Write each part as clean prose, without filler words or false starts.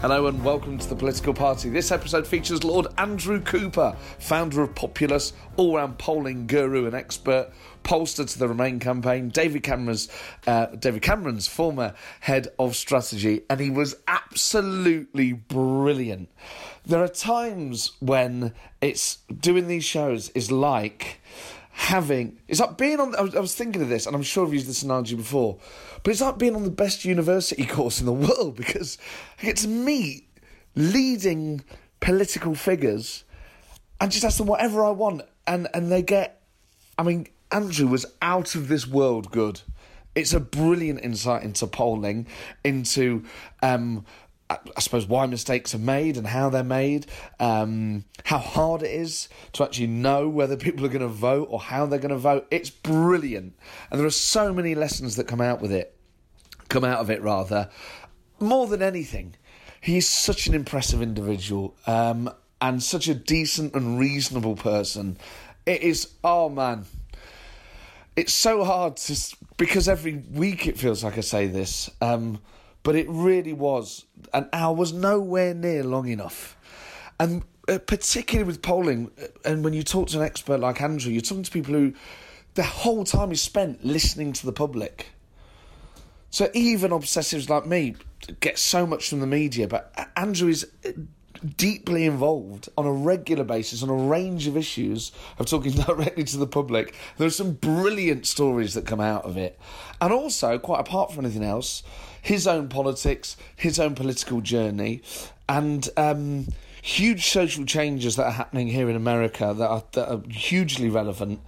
Hello and welcome to The Political Party. This episode features Lord Andrew Cooper, founder of Populus, all-round polling guru and expert, pollster to the Remain campaign, David Cameron's former head of strategy, and he was absolutely brilliant. There are times when it's doing these shows is like having... It's like being on... I was thinking of this, and I'm sure I've used this analogy before, but it's like being on the best university course in the world because I get to meet leading political figures and just ask them whatever I want. And they get... I mean, Andrew was out of this world good. It's a brilliant insight into polling, into... I suppose why mistakes are made and how they're made, how hard it is to actually know whether people are going to vote or how they're going to vote. It's brilliant. And there are so many lessons that come out of it. More than anything, he's such an impressive individual and such a decent and reasonable person. It is, oh man, it's so hard to, because every week it feels like I say this, but it really was, an hour was nowhere near long enough. And particularly with polling, and when you talk to an expert like Andrew, you're talking to people who their whole time is spent listening to the public. So even obsessives like me get so much from the media, but Andrew is deeply involved on a regular basis on a range of issues of talking directly to the public. There are some brilliant stories that come out of it. And also, quite apart from anything else, his own politics, his own political journey, and huge social changes that are happening here in America that are hugely relevant.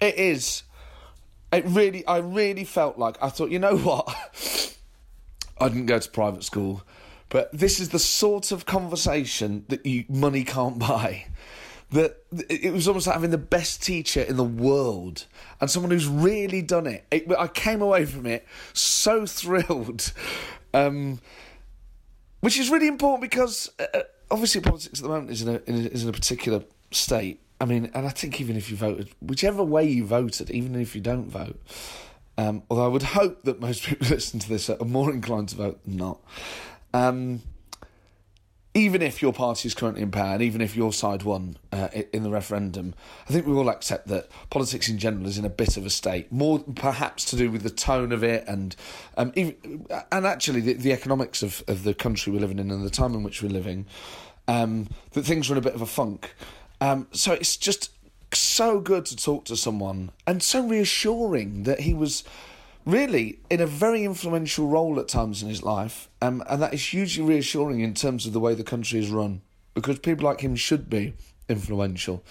It is... I really felt like... I thought, you know what? I didn't go to private school, but this is the sort of conversation that money can't buy. That it was almost like having the best teacher in the world and someone who's really done it. I came away from it so thrilled, which is really important because obviously politics at the moment is in a particular state. I mean, and I think even if you voted, whichever way you voted, even if you don't vote, although I would hope that most people listening to this are more inclined to vote than not. Even if your party is currently in power and even if your side won in the referendum, I think we all accept that politics in general is in a bit of a state, more perhaps to do with the tone of it and actually the economics of the country we're living in and the time in which we're living, that things are in a bit of a funk. So it's just so good to talk to someone and so reassuring that he was... really in a very influential role at times in his life, and that is hugely reassuring in terms of the way the country is run, because people like him should be influential.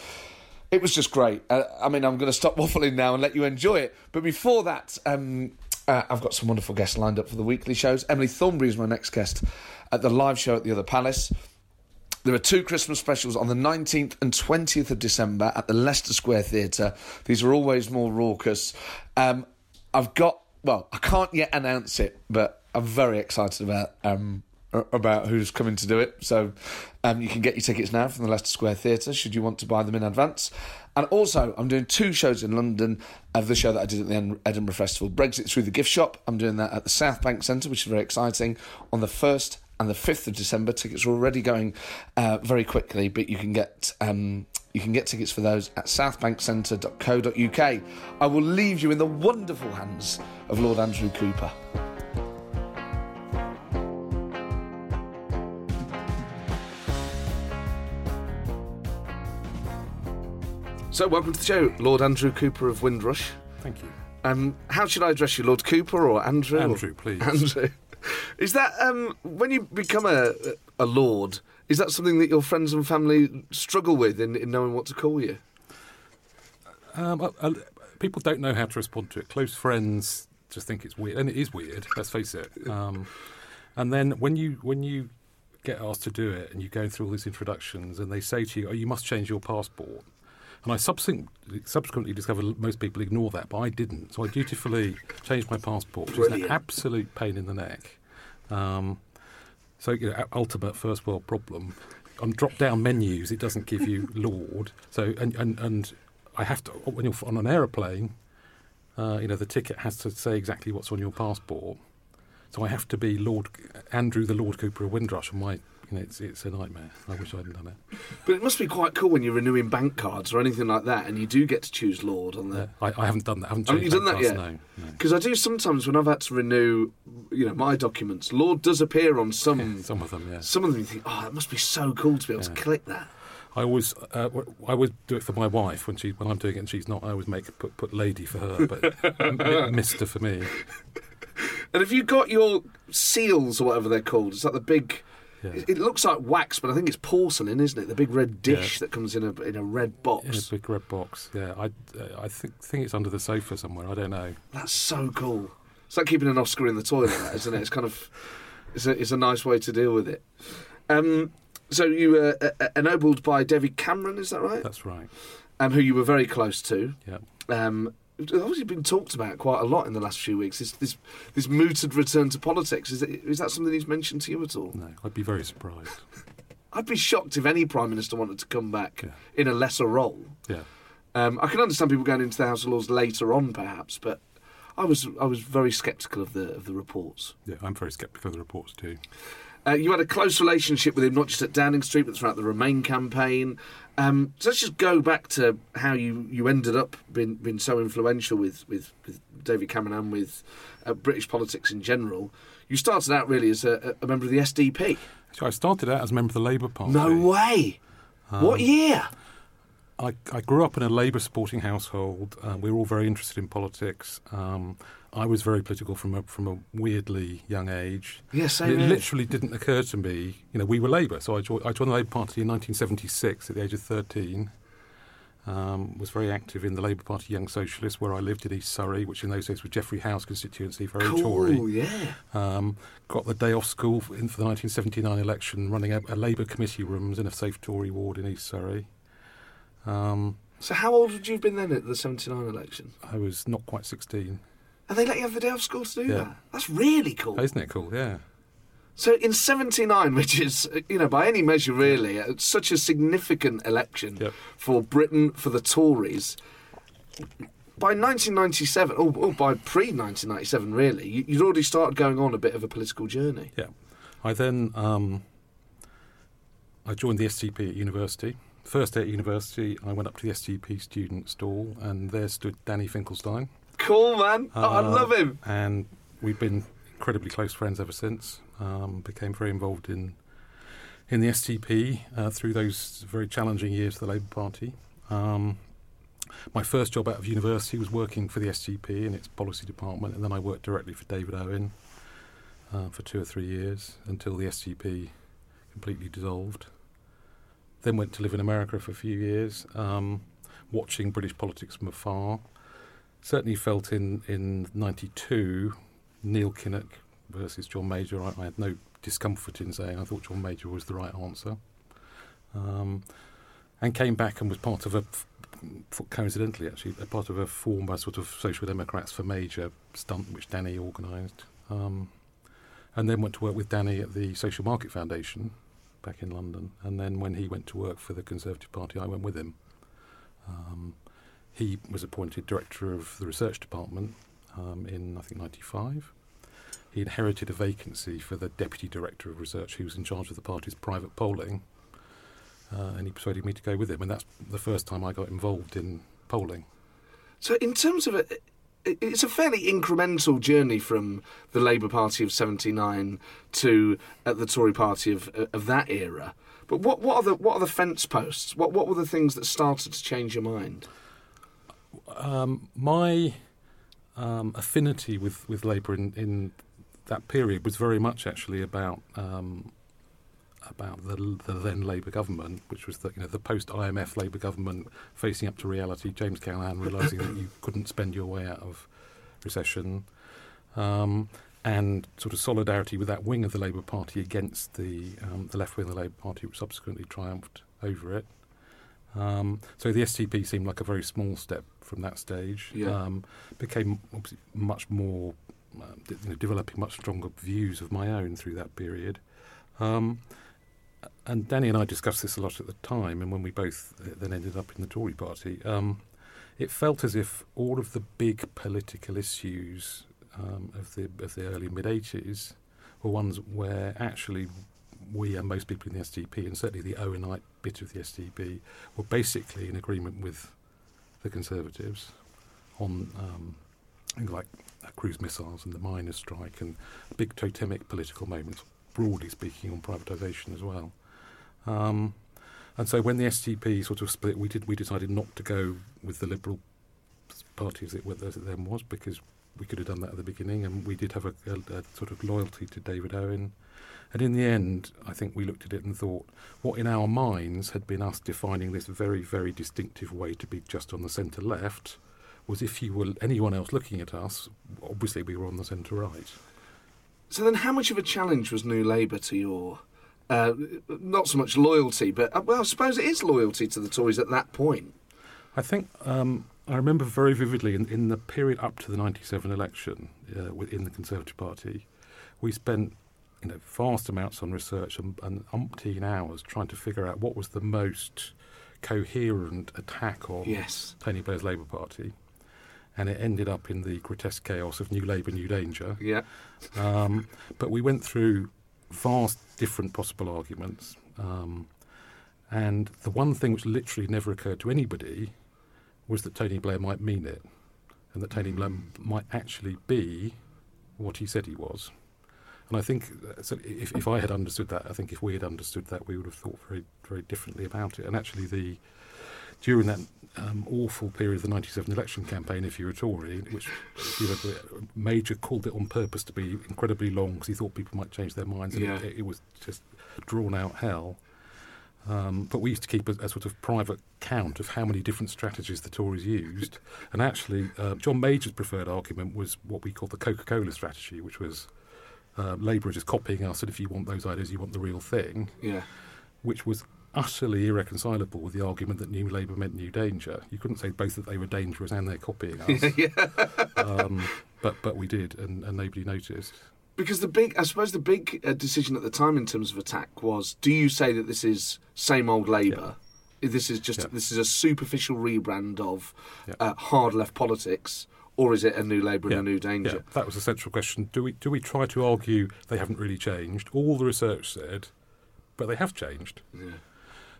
It was just great. I mean, I'm going to stop waffling now and let you enjoy it, but before that, I've got some wonderful guests lined up for the weekly shows. Emily Thornberry is my next guest at the live show at the Other Palace. There are 2 Christmas specials on the 19th and 20th of December at the Leicester Square Theatre. These are always more raucous. I can't yet announce it, but I'm very excited about who's coming to do it. So you can get your tickets now from the Leicester Square Theatre, should you want to buy them in advance. And also, I'm doing 2 shows in London of the show that I did at the Edinburgh Festival, Brexit Through the Gift Shop. I'm doing that at the South Bank Centre, which is very exciting, on the 1st and the 5th of December. Tickets are already going very quickly, but you can get tickets for those at southbankcentre.co.uk. I will leave you in the wonderful hands of Lord Andrew Cooper. So, welcome to the show, Lord Andrew Cooper of Windrush. Thank you. How should I address you, Lord Cooper or Andrew? Andrew, please. Andrew. Is that, when you become a lord, is that something that your friends and family struggle with in knowing what to call you? People don't know how to respond to it. Close friends just think it's weird, and it is weird, let's face it. And then when you get asked to do it and you go through all these introductions and they say to you, oh, you must change your passport. And I subsequently discovered most people ignore that, but I didn't. So I dutifully changed my passport, which is an absolute pain in the neck. So, you know, ultimate first world problem. On drop-down menus, it doesn't give you Lord. So, and I have to, when you're on an aeroplane, you know, the ticket has to say exactly what's on your passport. So I have to be Lord Andrew, the Lord Cooper of Windrush, on my... It's a nightmare. I wish I hadn't done it. But it must be quite cool when you're renewing bank cards or anything like that, and you do get to choose Lord on there. Yeah, I haven't done that. I haven't changed bank cards, yet? No. Because I do sometimes when I've had to renew, you know, my documents. Lord does appear on some. Yeah, some of them, yeah. Some of them, you think, oh, that must be so cool to be able to click that. I always do it for my wife when I'm doing it and she's not. I always put lady for her, but mister for me. And have you got your seals or whatever they're called? Is that the big? Yeah. It looks like wax, but I think it's porcelain, isn't it? The big red dish that comes in a red box. In a big red box, yeah. I think it's under the sofa somewhere. I don't know. That's so cool. It's like keeping an Oscar in the toilet, isn't it? It's kind of it's a nice way to deal with it. So you were ennobled by David Cameron, is that right? That's right. Who you were very close to. Yeah. Obviously been talked about quite a lot in the last few weeks, this mooted return to politics. Is that something he's mentioned to you at all? No, I'd be very surprised. I'd be shocked if any Prime Minister wanted to come back in a lesser role. Yeah, I can understand people going into the House of Lords later on, perhaps, but I was very sceptical of the reports. Yeah, I'm very sceptical of the reports too. You had a close relationship with him, not just at Downing Street, but throughout the Remain campaign. So let's just go back to how you ended up being so influential with David Cameron and with British politics in general. You started out really as a member of the SDP. So I started out as a member of the Labour Party. No way! What year? I grew up in a Labour supporting household. We were all very interested in politics. I was very political from a weirdly young age. Yes, yeah, it literally didn't occur to me. You know, we were Labour, so I joined the Labour Party in 1976 at the age of 13. Was very active in the Labour Party Young Socialists, where I lived in East Surrey, which in those days was Geoffrey Howe's constituency, very Tory. Oh, yeah. Got the day off school for the 1979 election, running a Labour committee rooms in a safe Tory ward in East Surrey. So how old would you have been then at the 79 election? I was not quite 16. And they let you have the day off school to do that? That's really cool. Isn't it cool, yeah. So in 79, which is, you know, by any measure really, it's such a significant election for Britain, for the Tories. By 1997, or by pre-1997 really, you'd already started going on a bit of a political journey. Yeah. I then, I joined the SDP at university. First day at university, I went up to the SDP student stall, and there stood Danny Finkelstein. Cool, man. I love him. And we've been incredibly close friends ever since. Became very involved in the SDP through those very challenging years of the Labour Party. My first job out of university was working for the SDP in its policy department, and then I worked directly for David Owen for 2 or 3 years until the SDP completely dissolved. Then went to live in America for a few years, watching British politics from afar. Certainly felt in 92, Neil Kinnock versus John Major, I had no discomfort in saying I thought John Major was the right answer. And came back and was part of a former sort of Social Democrats for Major stunt which Danny organised. And then went to work with Danny at the Social Market Foundation back in London, and then when he went to work for the Conservative Party, I went with him. He was appointed director of the research department in, I think, 95. he inherited a vacancy for the Deputy Director of Research who was in charge of the party's private polling, and he persuaded me to go with him, and that's the first time I got involved in polling. So in terms of it, it's a fairly incremental journey from the Labour Party of 79 to the Tory Party of that era. But what are the fence posts? What were the things that started to change your mind? My affinity with Labour in that period was very much actually about the then Labour government, which was the post-IMF Labour government facing up to reality, James Callaghan realising that you couldn't spend your way out of recession, and sort of solidarity with that wing of the Labour Party against the left wing of the Labour Party, which subsequently triumphed over it. So the STP seemed like a very small step from that stage. Yeah. Became obviously much more, developing much stronger views of my own through that period. And Danny and I discussed this a lot at the time, and when we both then ended up in the Tory party, it felt as if all of the big political issues of the early mid-80s were ones where actually we and most people in the SDP, and certainly the Owenite bit of the SDP, were basically in agreement with the Conservatives on things like cruise missiles and the miners' strike and big totemic political moments, broadly speaking, on privatisation as well. And so when the SDP sort of split, we decided not to go with the Liberal Party as it then was, because we could have done that at the beginning, and we did have a sort of loyalty to David Owen. And in the end, I think we looked at it and thought, what in our minds had been us defining this very, very distinctive way to be just on the centre-left was, if you were anyone else looking at us, obviously we were on the centre-right. So then how much of a challenge was New Labour to your, not so much loyalty, but well, I suppose it is loyalty to the Tories at that point? I think I remember very vividly in the period up to the 97 election within the Conservative Party, we spent vast amounts on research and umpteen hours trying to figure out what was the most coherent attack on Tony Blair's Labour Party. And it ended up in the grotesque chaos of New Labour, New Danger. Yeah. But we went through vast different possible arguments. And the one thing which literally never occurred to anybody was that Tony Blair might mean it, and that Tony Blair might actually be what he said he was. And I think so if I had understood that, I think if we had understood that, we would have thought very, very differently about it. And actually during that awful period of the 97 election campaign, if you were a Tory, which Major called it on purpose to be incredibly long because he thought people might change their minds, and it was just drawn-out hell. But we used to keep a sort of private count of how many different strategies the Tories used. And actually, John Major's preferred argument was what we call the Coca-Cola strategy, which was Labour are just copying us, and if you want those ideas, you want the real thing, which was utterly irreconcilable with the argument that New Labour meant New Danger. You couldn't say both that they were dangerous and they're copying us. But we did, and nobody noticed. Because the big decision at the time in terms of attack was: do you say that this is same old Labour? Yeah. This is a superficial rebrand of hard left politics, or is it a New Labour and a New Danger? Yeah. That was the central question. Do we try to argue they haven't really changed? All the research said, but they have changed. Yeah.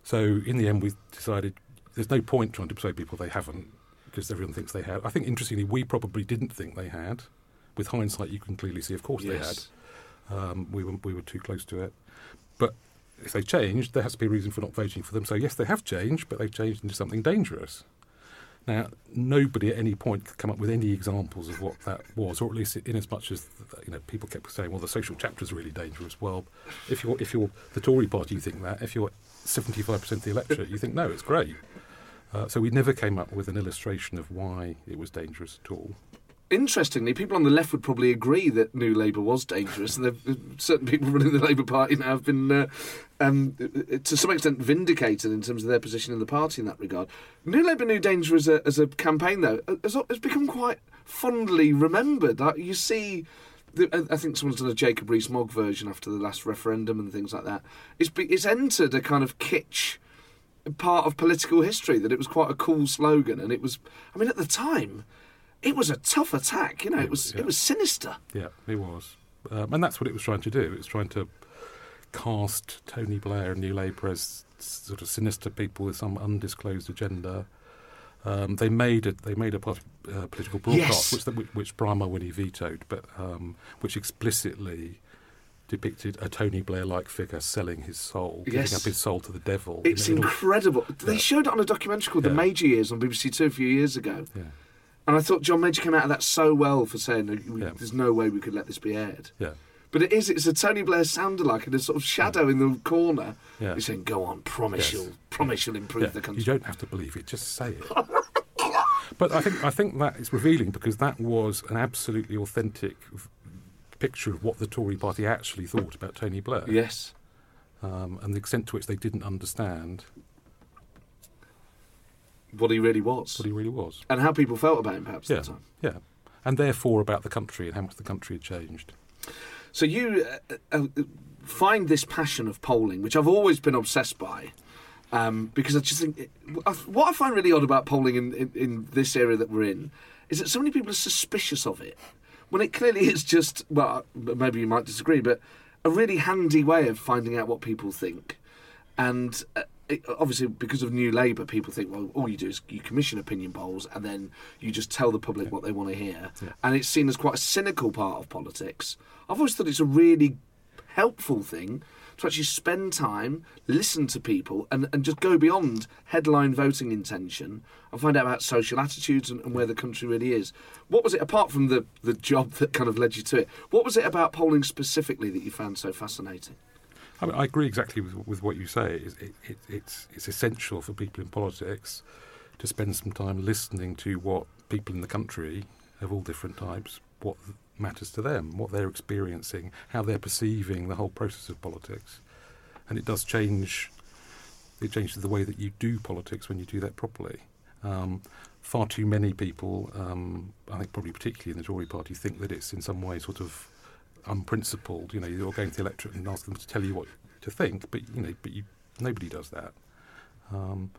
So in the end, we decided there's no point trying to persuade people they haven't, because everyone thinks they had. I think, interestingly, we probably didn't think they had. With hindsight, you can clearly see, of course, they had. We were too close to it. But if they changed, there has to be a reason for not voting for them. So, yes, they have changed, but they've changed into something dangerous. Now, nobody at any point could come up with any examples of what that was, or at least in as much as people kept saying, well, the social chapter is really dangerous. Well, if you're the Tory party, you think that. If you're 75% of the electorate, you think, no, it's great. So we never came up with an illustration of why it was dangerous at all. Interestingly, people on the left would probably agree that New Labour was dangerous, and certain people running the Labour Party now have been, to some extent, vindicated in terms of their position in the party in that regard. New Labour, New Danger as a campaign, though, has become quite fondly remembered. You see, I think someone's done a Jacob Rees-Mogg version after the last referendum and things like that. It's entered a kind of kitsch part of political history, that it was quite a cool slogan, and it was, I mean, at the time, it was a tough attack, it was sinister. Yeah, it was. And that's what it was trying to do. It was trying to cast Tony Blair and New Labour as sort of sinister people with some undisclosed agenda. They made a political broadcast, yes, which Bramah Winnie vetoed, but which explicitly depicted a Tony Blair-like figure selling his soul, yes, giving up his soul to the devil. It's incredible. They showed it on a documentary called The Major Years on BBC Two a few years ago. Yeah. And I thought John Major came out of that so well for saying there's no way we could let this be aired. Yeah. But it is, it's a Tony Blair sound-alike and a sort of shadow in the corner. Yeah. He's saying, go on, promise you'll improve the country. You don't have to believe it, just say it. But I think that is revealing, because that was an absolutely authentic picture of what the Tory party actually thought about Tony Blair. Yes. And the extent to which they didn't understand what he really was. And how people felt about him, perhaps, at the time. Yeah. And therefore about the country and how much the country had changed. So you find this passion of polling, which I've always been obsessed by, because I just think... What I find really odd about polling in this era that we're in is that so many people are suspicious of it, when it clearly is just, well, maybe you might disagree, but a really handy way of finding out what people think. And... obviously, because of New Labour, people think, well, all you do is you commission opinion polls and then you just tell the public what they want to hear. Yeah. And it's seen as quite a cynical part of politics. I've always thought it's a really helpful thing to actually spend time, listen to people, and just go beyond headline voting intention and find out about social attitudes and where the country really is. What was it, apart from the job that kind of led you to it, what was it about polling specifically that you found so fascinating? I mean, I agree exactly with what you say. It's essential for people in politics to spend some time listening to what people in the country of all different types, what matters to them, what they're experiencing, how they're perceiving the whole process of politics. And it does change. It changes the way that you do politics when you do that properly. Far too many people, I think probably particularly in the Tory party, think that it's in some way sort of unprincipled, you're going to the electorate and ask them to tell you what to think, but nobody does that.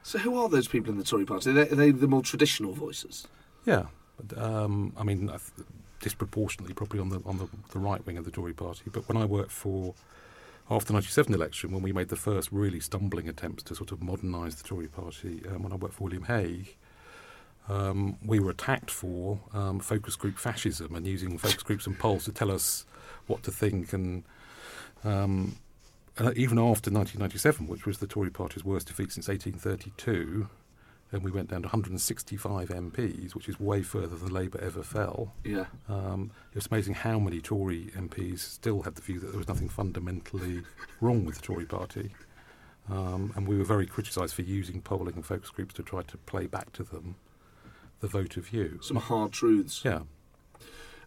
So who are those people in the Tory party? Are they the more traditional voices? Yeah. Disproportionately probably on the right wing of the Tory party, but when I worked for, after the 1997 election, when we made the first really stumbling attempts to sort of modernise the Tory party, when I worked for William Hague, we were attacked for focus group fascism and using focus groups and polls to tell us what to think, and even after 1997, which was the Tory party's worst defeat since 1832, and we went down to 165 MPs, which is way further than Labour ever fell. Yeah, it was amazing how many Tory MPs still had the view that there was nothing fundamentally wrong with the Tory party, and we were very criticised for using polling and focus groups to try to play back to them the vote of you. Some hard truths. Yeah.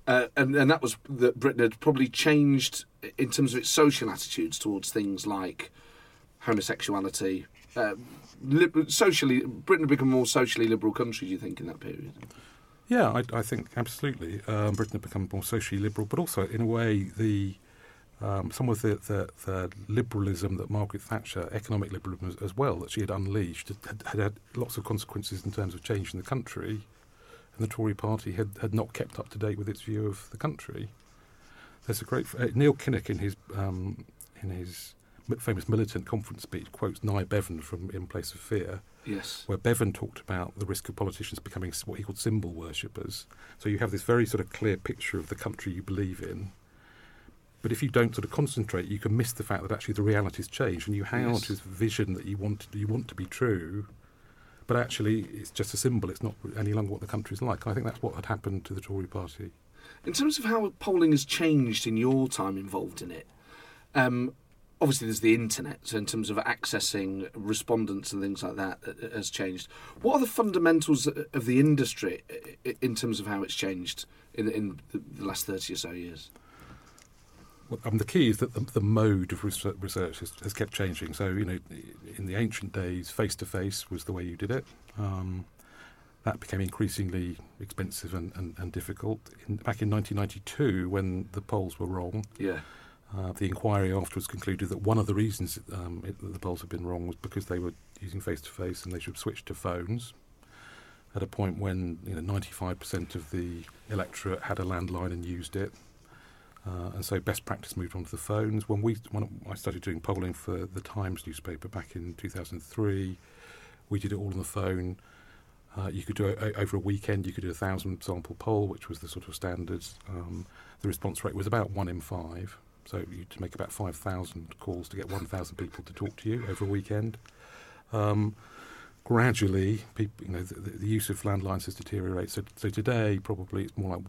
And that was that Britain had probably changed in terms of its social attitudes towards things like homosexuality. Britain had become a more socially liberal country, do you think, in that period? Yeah, I think absolutely. Britain had become more socially liberal, but also, in a way, some of the liberalism that Margaret Thatcher, economic liberalism as well, that she had unleashed, had lots of consequences in terms of change in the country. And the Tory party had not kept up to date with its view of the country. There's a great... Neil Kinnock, in his famous militant conference speech, quotes Nye Bevan from In Place of Fear, yes, where Bevan talked about the risk of politicians becoming what he called symbol worshippers. So you have this very sort of clear picture of the country you believe in. But if you don't sort of concentrate, you can miss the fact that actually the reality's changed and you hang on to this vision that you want to be true... But actually, it's just a symbol. It's not any longer what the country's like. I think that's what had happened to the Tory party. In terms of how polling has changed in your time involved in it, obviously there's the internet, so in terms of accessing respondents and things like that has changed. What are the fundamentals of the industry in terms of how it's changed in the last 30 or so years? Well, the key is that the mode of research has kept changing. So, in the ancient days, face-to-face was the way you did it. That became increasingly expensive and difficult. Back in 1992, when the polls were wrong, the inquiry afterwards concluded that one of the reasons the polls had been wrong was because they were using face-to-face and they should have switched to phones, at a point when 95% of the electorate had a landline and used it. And so best practice moved onto the phones. When I started doing polling for the Times newspaper back in 2003, we did it all on the phone. You could do over a weekend. You could do 1,000 sample poll, which was the sort of standards. The response rate was about 1 in 5, so you'd make about 5,000 calls to get 1,000 people to talk to you over a weekend. Gradually, people, the use of landlines has deteriorated. So today, probably it's more like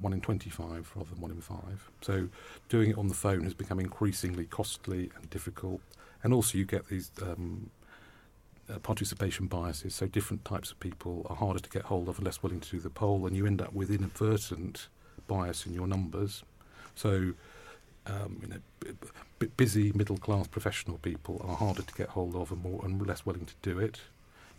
1 in 25 rather than 1 in 5. So doing it on the phone has become increasingly costly and difficult, and also you get these. Participation biases, so different types of people are harder to get hold of and less willing to do the poll, and you end up with inadvertent bias in your numbers. So busy middle-class professional people are harder to get hold of and less willing to do it.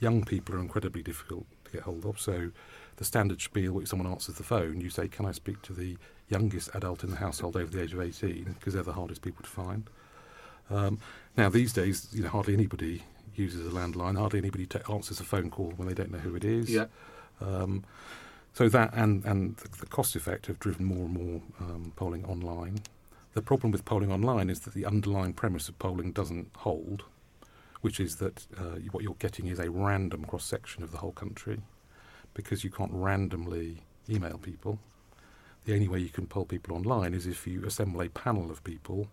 Young people are incredibly difficult to get hold of, so the standard spiel, if someone answers the phone, you say, can I speak to the youngest adult in the household over the age of 18, because they're the hardest people to find. Now, these days, hardly anybody uses a landline. Hardly anybody answers a phone call when they don't know who it is. Yeah. So that and the cost effect have driven more and more polling online. The problem with polling online is that the underlying premise of polling doesn't hold, which is that what you're getting is a random cross-section of the whole country, because you can't randomly email people. The only way you can poll people online is if you assemble a panel of people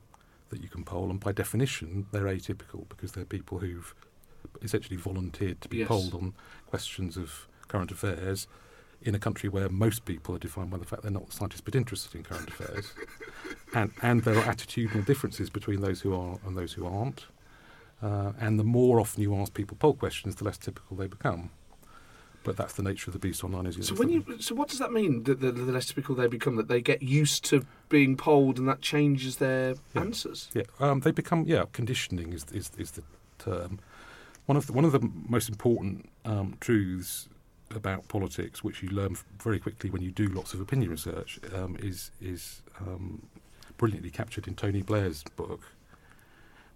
that you can poll, and by definition they're atypical because they're people who've essentially volunteered to be polled on questions of current affairs in a country where most people are defined by the fact they're not slightest bit interested in current affairs. And there are attitudinal differences between those who are and those who aren't. And the more often you ask people poll questions, the less typical they become. But that's the nature of the beast online. So what does that mean, that the less typical they become, that they get used to being polled and that changes their answers? Yeah, they become, conditioning is the term. One of the most important truths about politics, which you learn very quickly when you do lots of opinion research, is brilliantly captured in Tony Blair's book,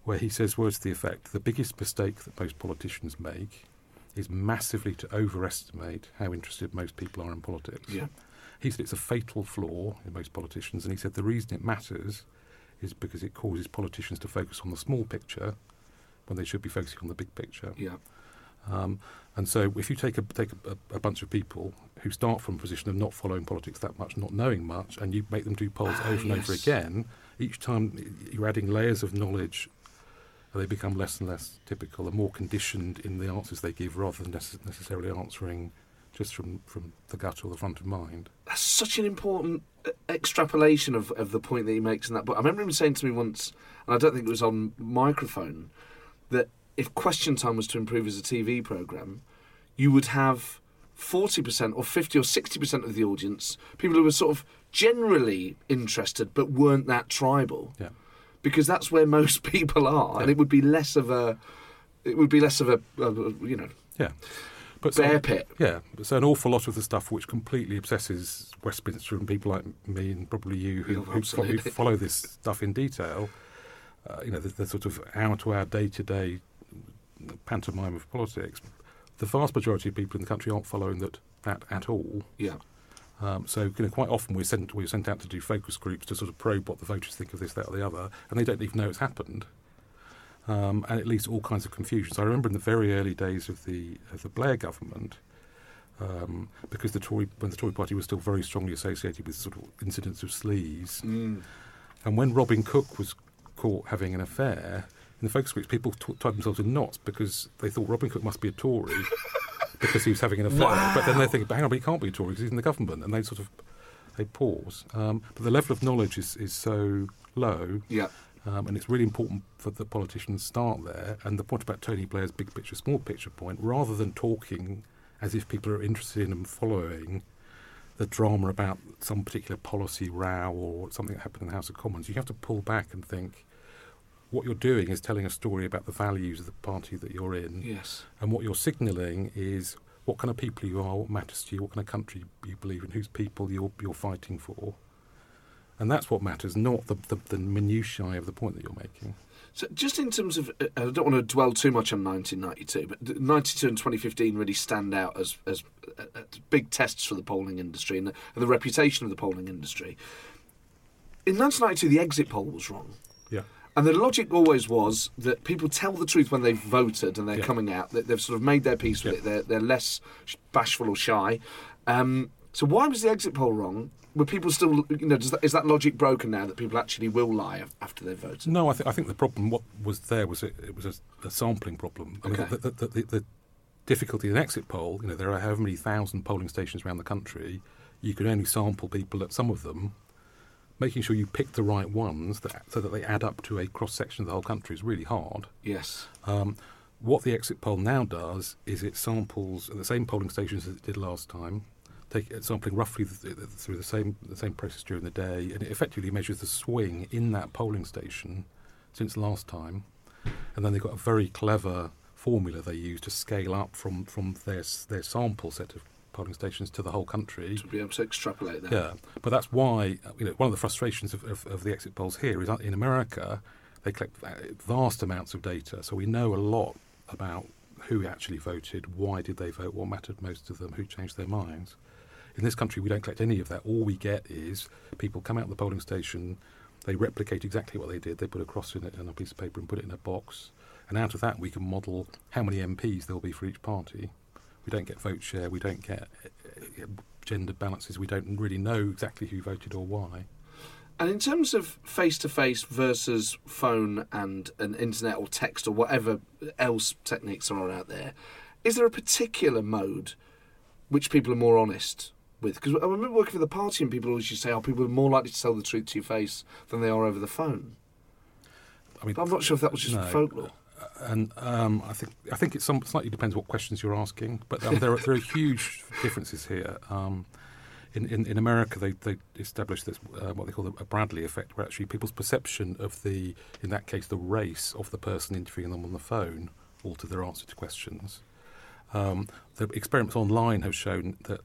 where he says words to the effect, the biggest mistake that most politicians make is massively to overestimate how interested most people are in politics. Yeah. He said it's a fatal flaw in most politicians, and he said the reason it matters is because it causes politicians to focus on the small picture when they should be focusing on the big picture. Yeah. And so if you take a bunch of people who start from a position of not following politics that much, not knowing much, and you make them do polls over and over again, each time you're adding layers of knowledge. They become less and less typical and more conditioned in the answers they give rather than necessarily answering just from the gut or the front of mind. That's such an important extrapolation of the point that he makes in that book. I remember him saying to me once, and I don't think it was on microphone, that if Question Time was to improve as a TV programme, you would have 40% or 50 or 60% of the audience, people who were sort of generally interested but weren't that tribal. Yeah. Because that's where most people are, and it would be less of a, but bear pit. Yeah, so an awful lot of the stuff which completely obsesses Westminster and people like me and probably you who probably follow this stuff in detail, the sort of hour-to-hour, day-to-day pantomime of politics, the vast majority of people in the country aren't following that at all. Yeah. So quite often we're sent out to do focus groups to sort of probe what the voters think of this, that or the other, and they don't even know it's happened. And it leads to all kinds of confusion. So I remember in the very early days of the Blair government, because the Tory party was still very strongly associated with sort of incidents of sleaze, and when Robin Cook was caught having an affair, in the focus groups people tied themselves in knots because they thought Robin Cook must be a Tory. Because he was having an affair, but then they think, hang on, but he can't be a Tory because he's in the government, and they pause. But the level of knowledge is so low, and it's really important that the politicians start there. And the point about Tony Blair's big picture, small picture point, rather than talking as if people are interested in and following the drama about some particular policy row or something that happened in the House of Commons, you have to pull back and think, what you're doing is telling a story about the values of the party that you're in. Yes. And what you're signalling is what kind of people you are, what matters to you, what kind of country you believe in, whose people you're fighting for. And that's what matters, not the minutiae of the point that you're making. So just in terms of, I don't want to dwell too much on 1992, but 92 and 2015 really stand out as big tests for the polling industry and the reputation of the polling industry. in 1992, the exit poll was wrong. Yeah. And the logic always was that people tell the truth when they've voted and they're coming out, that they've sort of made their peace with it, they're less bashful or shy. So why was the exit poll wrong? Were people still, you know, is that logic broken now that people actually will lie after they've voted? No, I think the problem, what was there was it was a sampling problem. I mean, the difficulty in exit poll, you know, there are however many thousand polling stations around the country, you can only sample people at some of them. Making sure you pick the right ones so that they add up to a cross-section of the whole country is really hard. Yes. What the exit poll now does is it samples at the same polling stations as it did last time, sampling roughly through the same process during the day, and it effectively measures the swing in that polling station since last time. And then they've got a very clever formula they use to scale up from their sample set of polling stations to the whole country. To be able to extrapolate that. Yeah, but that's why, you know, one of the frustrations of the exit polls here is that in America they collect vast amounts of data, so we know a lot about who actually voted, why did they vote, what mattered most to them, who changed their minds. In this country we don't collect any of that. All we get is people come out of the polling station, they replicate exactly what they did, they put a cross in it on a piece of paper and put it in a box, and out of that we can model how many MPs there'll be for each party. We don't get vote share, we don't get gender balances, we don't really know exactly who voted or why. And in terms of face-to-face versus phone and an internet or text or whatever else techniques are on out there, is there a particular mode which people are more honest with? Because I remember working for the party and people always used to say, oh, people are more likely to tell the truth to your face than they are over the phone. I mean, but I'm not sure if that was just folklore. And I think it slightly depends what questions you're asking, but there are huge differences here. In America, they established this what they call a Bradley effect, where actually people's perception of the, in that case, the race of the person interviewing them on the phone altered their answer to questions. The experiments online have shown that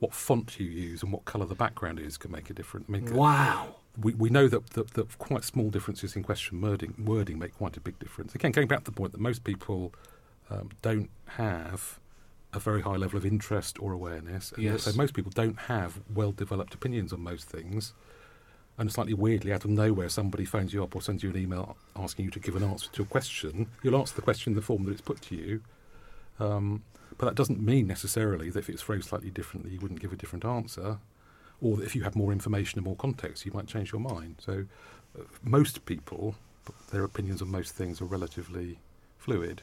what font you use and what colour the background is can make a difference. I mean, wow. We know that quite small differences in question wording make quite a big difference. Again, going back to the point that most people don't have a very high level of interest or awareness. And yes. So most people don't have well-developed opinions on most things. And slightly weirdly, out of nowhere, somebody phones you up or sends you an email asking you to give an answer to a question. You'll answer the question in the form that it's put to you. But that doesn't mean necessarily that if it's phrased slightly differently, you wouldn't give a different answer. Or that if you have more information and more context, you might change your mind. So most people, their opinions on most things are relatively fluid.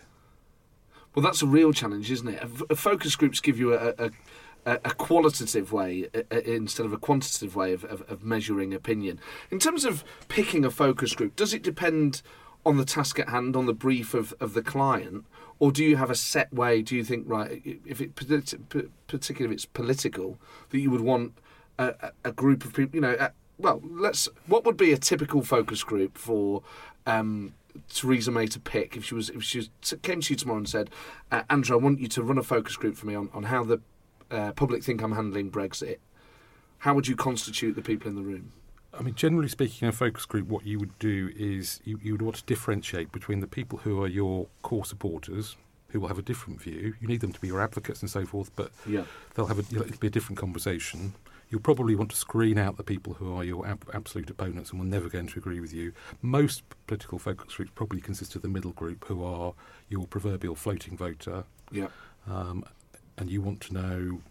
Well, that's a real challenge, isn't it? Focus groups give you a qualitative way instead of a quantitative way of measuring opinion. In terms of picking a focus group, does it depend on the task at hand, on the brief of the client? Or do you have a set way, do you think, right, if it particularly if it's political, that you would want a group of people, you know, what would be a typical focus group for Theresa May to pick if she came to you tomorrow and said, Andrew, I want you to run a focus group for me on how the public think I'm handling Brexit. How would you constitute the people in the room? I mean, generally speaking, in a focus group, what you would do is you would want to differentiate between the people who are your core supporters, who will have a different view. You need them to be your advocates and so forth, but they'll have it'll be a different conversation. You'll probably want to screen out the people who are your absolute opponents and will never going to agree with you. Most political focus groups probably consist of the middle group, who are your proverbial floating voter. Yeah. And you want to know,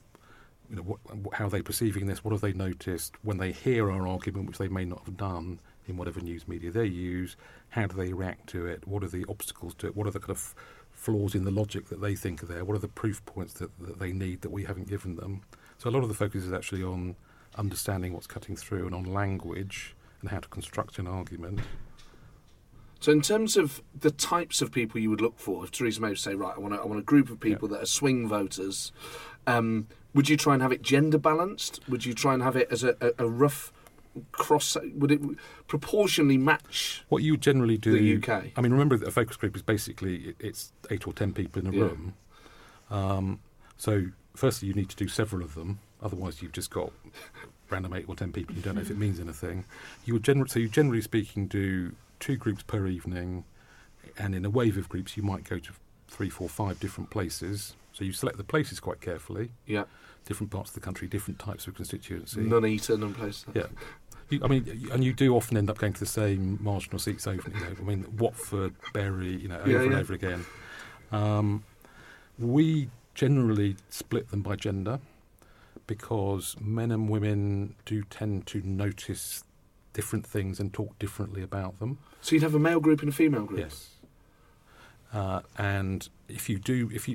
you know, how they're perceiving this, what have they noticed, when they hear our argument, which they may not have done in whatever news media they use, how do they react to it, what are the obstacles to it, what are the kind of flaws in the logic that they think are there, what are the proof points that they need that we haven't given them. So a lot of the focus is actually on understanding what's cutting through and on language and how to construct an argument. So in terms of the types of people you would look for, if Theresa May would say, right, I want a group of people that are swing voters, would you try and have it gender balanced? Would you try and have it as a rough cross? Would it proportionally match what you generally do? The UK. I mean, remember that a focus group is basically, it's 8 or 10 people in a room. So firstly, you need to do several of them. Otherwise, you've just got random 8 or 10 people. You don't know if it means anything. You generally speaking, do 2 groups per evening, and in a wave of groups, you might go to 3, 4, 5 different places. So you select the places quite carefully. Yeah. Different parts of the country, different types of constituency. Nuneaton and places. Yeah. I mean, and you do often end up going to the same marginal seats over and over. I mean, Watford, Berry, over again. We generally split them by gender because men and women do tend to notice different things and talk differently about them. So you'd have a male group and a female group? Yes. And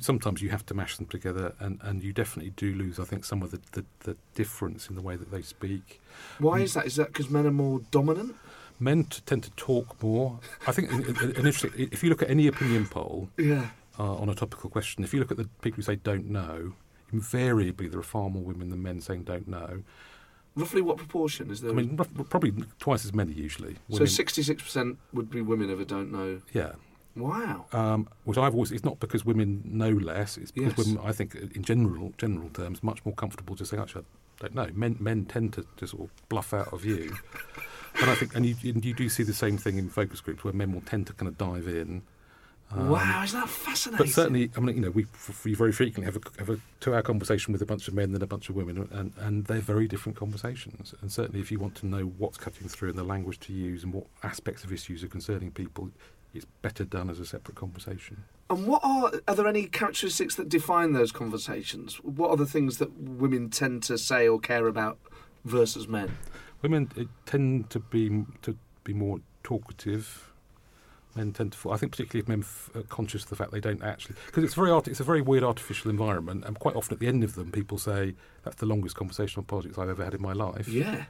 sometimes you have to mash them together, and you definitely do lose, I think, some of the difference in the way that they speak. Why is that? Is that because men are more dominant? Men tend to talk more. I think, if you look at any opinion poll on a topical question, if you look at the people who say don't know, invariably there are far more women than men saying don't know. Roughly what proportion is there? I mean, probably twice as many usually. Women. So 66% would be women if I don't know. Yeah. Wow. Which I've always... It's not because women know less. It's because women, I think, in general terms, much more comfortable just saying, actually, I don't know. Men tend to just sort of bluff out of you. And I think... And you do see the same thing in focus groups where men will tend to kind of dive in. Wow, isn't that fascinating? But certainly, I mean, we very frequently have a 2-hour conversation with a bunch of men and a bunch of women, and they're very different conversations. And certainly if you want to know what's cutting through and the language to use and what aspects of issues are concerning people... It's better done as a separate conversation. And are there any characteristics that define those conversations? What are the things that women tend to say or care about versus men? Women tend to be more talkative. Men tend to, I think, particularly if men are conscious of the fact they don't actually, because it's a very weird artificial environment, and quite often at the end of them, people say that's the longest conversation on politics I've ever had in my life. Yeah.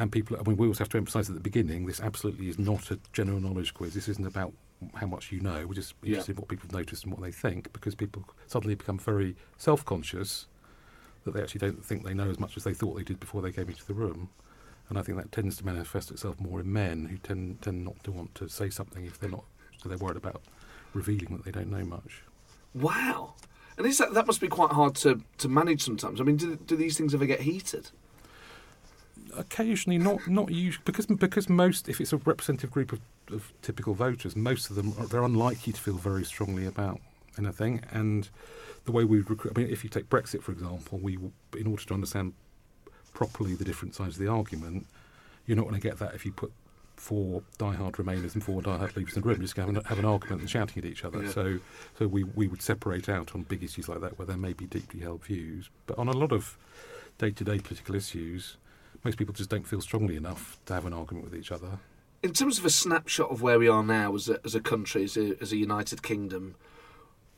And people, I mean, we always have to emphasise at the beginning, this absolutely is not a general knowledge quiz. This isn't about how much you know. We're just interested in what people have noticed and what they think, because people suddenly become very self-conscious that they actually don't think they know as much as they thought they did before they came into the room. And I think that tends to manifest itself more in men who tend not to want to say something if they're not, so they're worried about revealing that they don't know much. Wow. And is that must be quite hard to manage sometimes. I mean, do these things ever get heated? Occasionally, not usually, because most, if it's a representative group of typical voters, most of them they're unlikely to feel very strongly about anything. And the way we recruit, I mean, if you take Brexit for example, in order to understand properly the different sides of the argument, you're not going to get that if you put 4 diehard Remainers and 4 diehard Leavers in the room. You're just going to have an argument and shouting at each other. Yeah. So we would separate out on big issues like that where there may be deeply held views, but on a lot of day-to-day political issues. Most people just don't feel strongly enough to have an argument with each other. In terms of a snapshot of where we are now as a country, as a United Kingdom,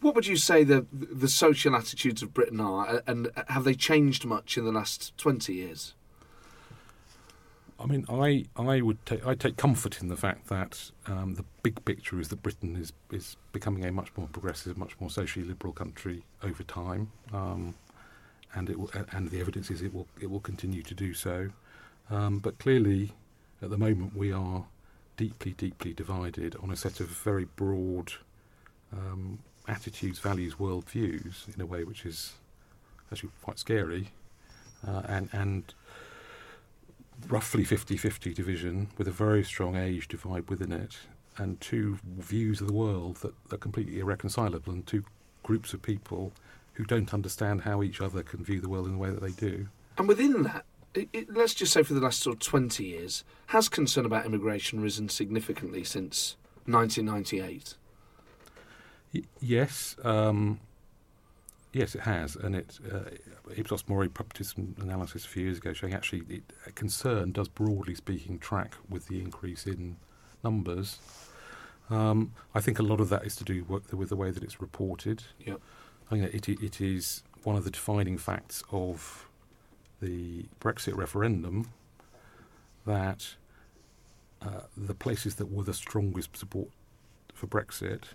what would you say the social attitudes of Britain are, and have they changed much in the last 20 years? I mean, I take comfort in the fact that the big picture is that Britain is becoming a much more progressive, much more socially liberal country over time. And the evidence is it will continue to do so. But clearly, at the moment, we are deeply, deeply divided on a set of very broad attitudes, values, worldviews, in a way which is actually quite scary. And roughly 50-50 division with a very strong age divide within it, and 2 views of the world that are completely irreconcilable, and 2 groups of people who don't understand how each other can view the world in the way that they do. And within that, let's just say for the last sort of 20 years, has concern about immigration risen significantly since 1998? Yes, it has. And Ipsos Mori published some analysis a few years ago showing actually concern does, broadly speaking, track with the increase in numbers. I think a lot of that is to do with the way that it's reported. Yeah. It is one of the defining facts of the Brexit referendum that the places that were the strongest support for Brexit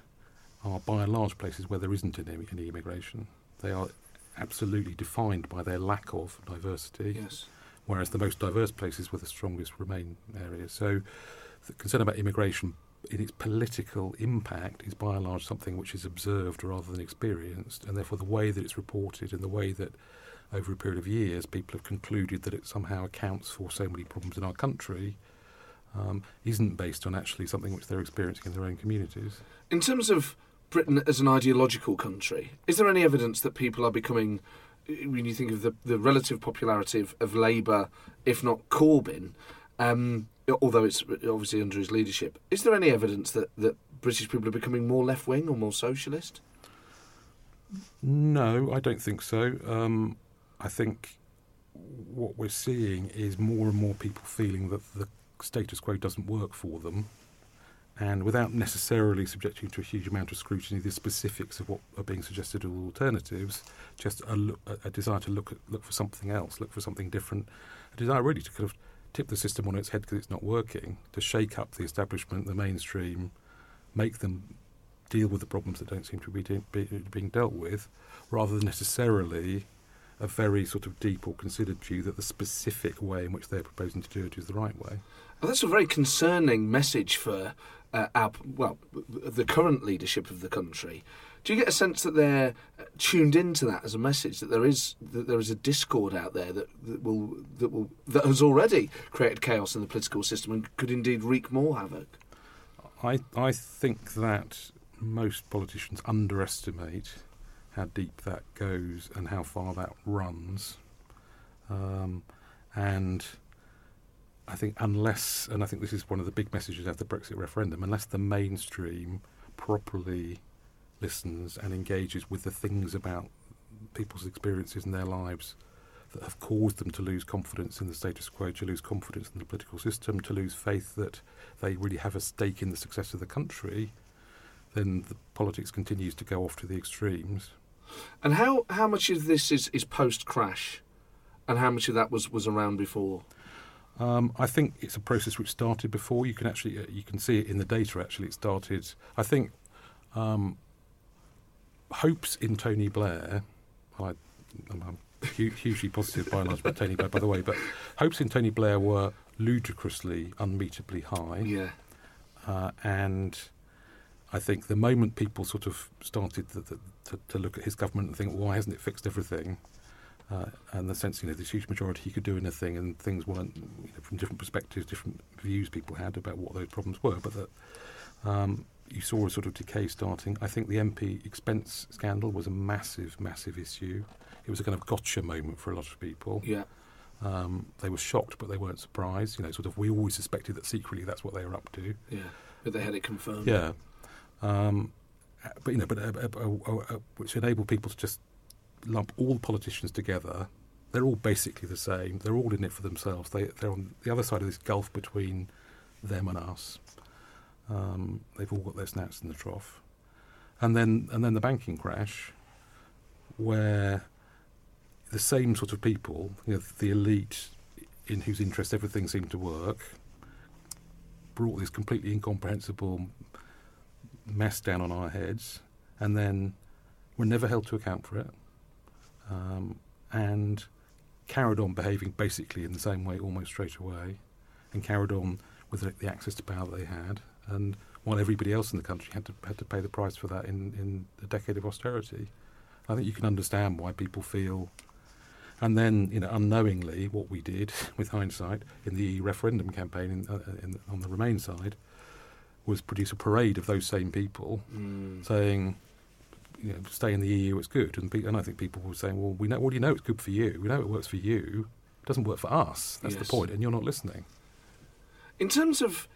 are by and large places where there isn't any immigration. They are absolutely defined by their lack of diversity, yes. Whereas the most diverse places were the strongest Remain areas. So the concern about immigration in its political impact is by and large something which is observed rather than experienced, and therefore the way that it's reported and the way that over a period of years people have concluded that it somehow accounts for so many problems in our country isn't based on actually something which they're experiencing in their own communities. In terms of Britain as an ideological country, is there any evidence that people are becoming when you think of the relative popularity of Labour, if not Corbyn, although it's obviously under his leadership, is there any evidence that British people are becoming more left-wing or more socialist? No, I don't think so. I think what we're seeing is more and more people feeling that the status quo doesn't work for them, and without necessarily subjecting to a huge amount of scrutiny the specifics of what are being suggested as alternatives, just a desire to look for something else, look for something different, a desire really to kind of tip the system on its head because it's not working, to shake up the establishment, the mainstream, make them deal with the problems that don't seem to be being dealt with, rather than necessarily a very sort of deep or considered view that the specific way in which they're proposing to do it is the right way. Well, that's a very concerning message for the current leadership of the country. Do you get a sense that they're tuned into that as a message, that there is a discord out there that has already created chaos in the political system and could indeed wreak more havoc? I think that most politicians underestimate how deep that goes and how far that runs. And I think I think this is one of the big messages of the Brexit referendum, unless the mainstream properly listens and engages with the things about people's experiences and their lives that have caused them to lose confidence in the status quo, to lose confidence in the political system, to lose faith that they really have a stake in the success of the country, then the politics continues to go off to the extremes. And how much of this is post-crash and how much of that was around before? I think it's a process which started before. You can actually see it in the data, actually. It started, I think, hopes in Tony Blair. Well, I'm hugely positive by and large about Tony Blair, by the way, but hopes in Tony Blair were ludicrously, unmeetably high. Yeah. And I think the moment people sort of started to look at his government and think, why hasn't it fixed everything? And the sense, this huge majority, he could do anything, and things weren't, from different perspectives, different views people had about what those problems were, but that you saw a sort of decay starting. I think the MP expense scandal was a massive, massive issue. It was a kind of gotcha moment for a lot of people. Yeah. They were shocked, but they weren't surprised. We always suspected that secretly that's what they were up to. Yeah, but they had it confirmed. Yeah. But which enabled people to just lump all politicians together. They're all basically the same. They're all in it for themselves. They're on the other side of this gulf between them and us. They've all got their snouts in the trough. And then the banking crash, where the same sort of people, the elite in whose interest everything seemed to work, brought this completely incomprehensible mess down on our heads, and then were never held to account for it, and carried on behaving basically in the same way almost straight away, and carried on with the access to power that they had, and while everybody else in the country had to pay the price for that in a decade of austerity. I think you can understand why people feel. And then, unknowingly, what we did with hindsight in the referendum campaign on the Remain side was produce a parade of those same people saying, stay in the EU, it's good. And I think people were saying, well, we know it's good for you. We know it works for you. It doesn't work for us. That's the point, and you're not listening. In terms of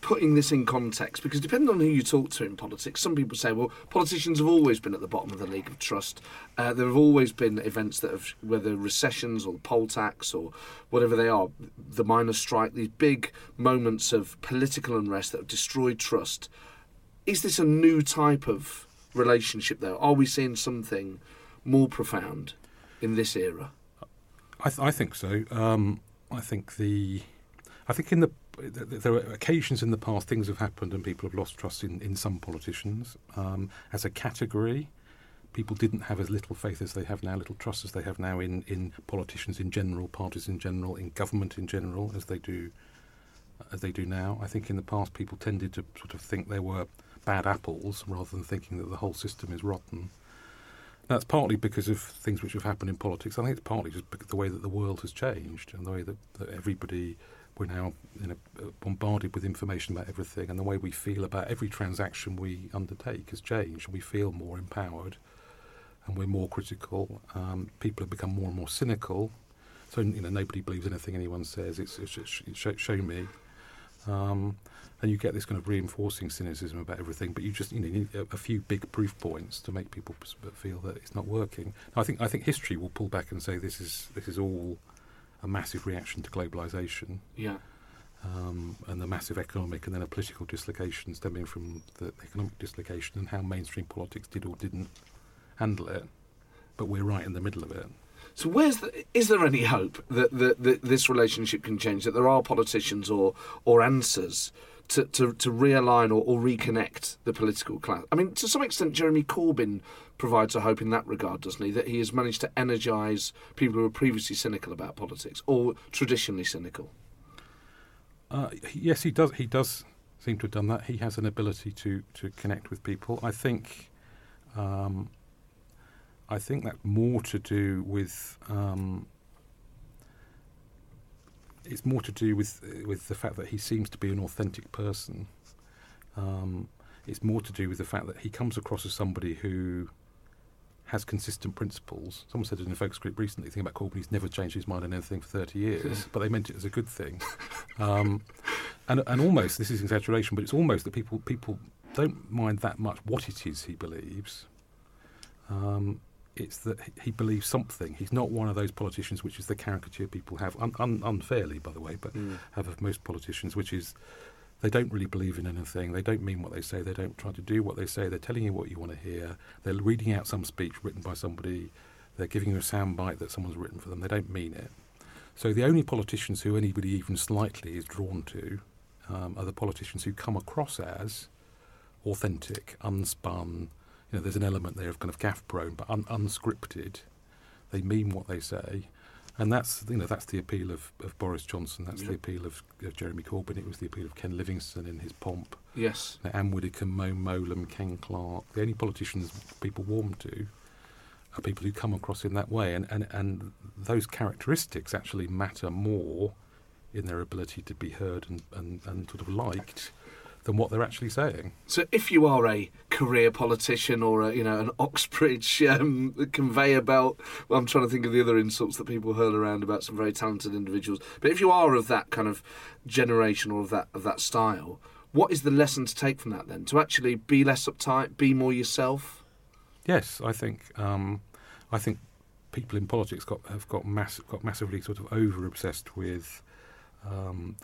putting this in context, because depending on who you talk to in politics, some people say, well, politicians have always been at the bottom of the League of Trust. There have always been events that have, whether recessions or poll tax or whatever they are, the miners' strike, these big moments of political unrest that have destroyed trust. Is this a new type of relationship, though? Are we seeing something more profound in this era? I think so. I think there are occasions in the past things have happened and people have lost trust in some politicians. As a category, people didn't have as little faith as they have now, little trust as they have now in politicians in general, parties in general, in government in general, as they do now. I think in the past people tended to sort of think there were bad apples rather than thinking that the whole system is rotten. That's partly because of things which have happened in politics. I think it's partly just because the way that the world has changed and the way that everybody. We're now bombarded with information about everything, and the way we feel about every transaction we undertake has changed, and we feel more empowered. and we're more critical. People have become more and more cynical. So, you know, nobody believes anything anyone says. It's show me. And you get this kind of reinforcing cynicism about everything, but you just need a few big proof points to make people feel that it's not working. Now, I think history will pull back and say this is all a massive reaction to globalisation. Yeah. And the massive economic and then a political dislocation stemming from the economic dislocation and how mainstream politics did or didn't handle it. But we're right in the middle of it. So is there any hope that this relationship can change, that there are politicians or answers to realign or reconnect the political class? I mean, to some extent, Jeremy Corbyn provides a hope in that regard, doesn't he? That he has managed to energise people who were previously cynical about politics or traditionally cynical. Yes, he does. He does seem to have done that. He has an ability to connect with people. I think that's more to do with the fact that he seems to be an authentic person. It's more to do with the fact that he comes across as somebody who has consistent principles. Someone said in a focus group recently, thinking about Corbyn, he's never changed his mind on anything for 30 years, but they meant it as a good thing. And almost, this is exaggeration, but it's almost that people don't mind that much what it is he believes. It's that he believes something. He's not one of those politicians, which is the caricature people have, unfairly, by the way, but have of most politicians, which is they don't really believe in anything. They don't mean what they say. They don't try to do what they say. They're telling you what you want to hear. They're reading out some speech written by somebody. They're giving you a soundbite that someone's written for them. They don't mean it. So the only politicians who anybody even slightly is drawn to are the politicians who come across as authentic, unspun. You know, there's an element there of kind of gaff-prone, but unscripted. They mean what they say, and that's the appeal of Boris Johnson. That's the appeal of Jeremy Corbyn. It was the appeal of Ken Livingstone in his pomp. Yes, Anne Widdecombe, Mo Molem, Ken Clark. The only politicians people warm to are people who come across in that way, and those characteristics actually matter more in their ability to be heard and sort of liked than what they're actually saying. So if you are a career politician or an Oxbridge conveyor belt, well, I'm trying to think of the other insults that people hurl around about some very talented individuals. But if you are of that kind of generation or of that style, what is the lesson to take from that then? To actually be less uptight, be more yourself? Yes, I think people in politics got massively sort of over obsessed with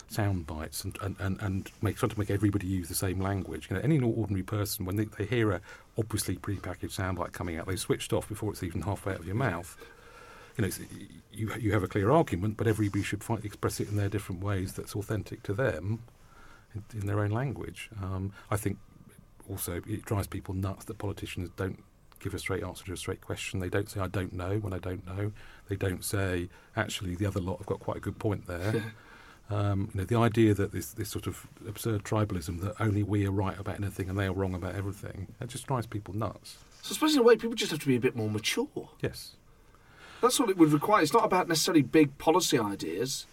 sound bites and trying to make everybody use the same language. You know, any ordinary person, when they hear a obviously prepackaged soundbite coming out, they switched off before it's even halfway out of your mouth. You know, you have a clear argument, but everybody should express it in their different ways that's authentic to them, in their own language. I think also it drives people nuts that politicians don't give a straight answer to a straight question. They don't say, I don't know, when I don't know. They don't say, actually, the other lot have got quite a good point there. The idea that this sort of absurd tribalism that only we are right about anything and they are wrong about everything, that just drives people nuts. So I suppose in a way people just have to be a bit more mature. Yes. That's all it would require. It's not about necessarily big policy ideas.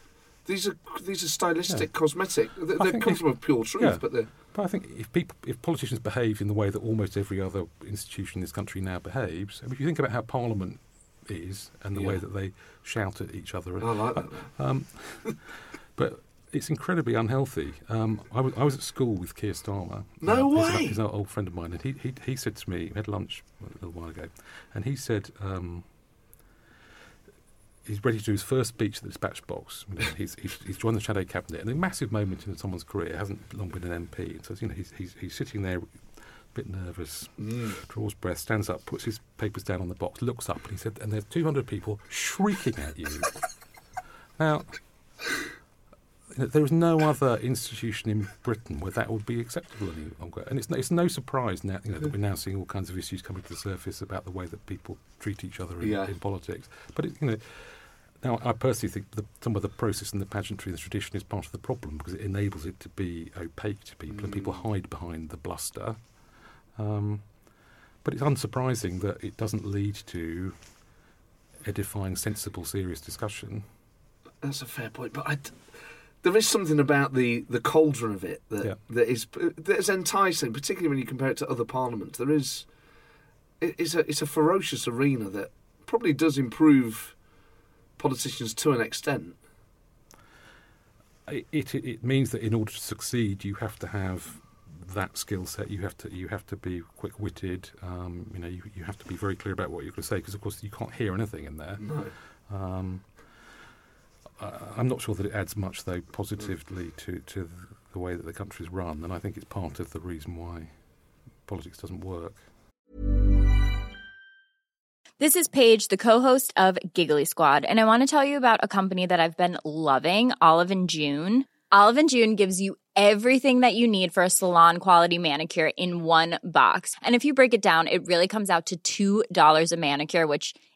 These are stylistic, cosmetic. They come from a pure truth, but I think if politicians behave in the way that almost every other institution in this country now behaves, if you think about how Parliament is and the way that they shout at each other, I like that. But it's incredibly unhealthy. I was at school with Keir Starmer. No way! He's an old friend of mine, and he said to me, we had lunch a little while ago, and he said he's ready to do his first speech at the dispatch box. You know, he's joined the shadow cabinet, and a massive moment in someone's career. Hasn't long been an MP, and so he's sitting there, a bit nervous, draws breath, stands up, puts his papers down on the box, looks up, and he said, "And there's 200 people shrieking at you." Now, there is no other institution in Britain where that would be acceptable any longer, and it's no surprise now that we're now seeing all kinds of issues coming to the surface about the way that people treat each other in politics. But now I personally think some of the process and the pageantry and the tradition is part of the problem because it enables it to be opaque to people, and people hide behind the bluster. But it's unsurprising that it doesn't lead to edifying, sensible, serious discussion. That's a fair point, but there is something about the cauldron of it that is enticing, particularly when you compare it to other parliaments. There is it's a ferocious arena that probably does improve politicians to an extent. It means that in order to succeed, you have to have that skill set. You have to be quick-witted. You have to be very clear about what you're going to say, because of course you can't hear anything in there. No. I'm not sure that it adds much, though, positively to the way that the country's run, and I think it's part of the reason why politics doesn't work. This is Paige, the co-host of Giggly Squad, and I want to tell you about a company that I've been loving, Olive and June. Olive and June gives you everything that you need for a salon-quality manicure in one box. And if you break it down, it really comes out to $2 a manicure, which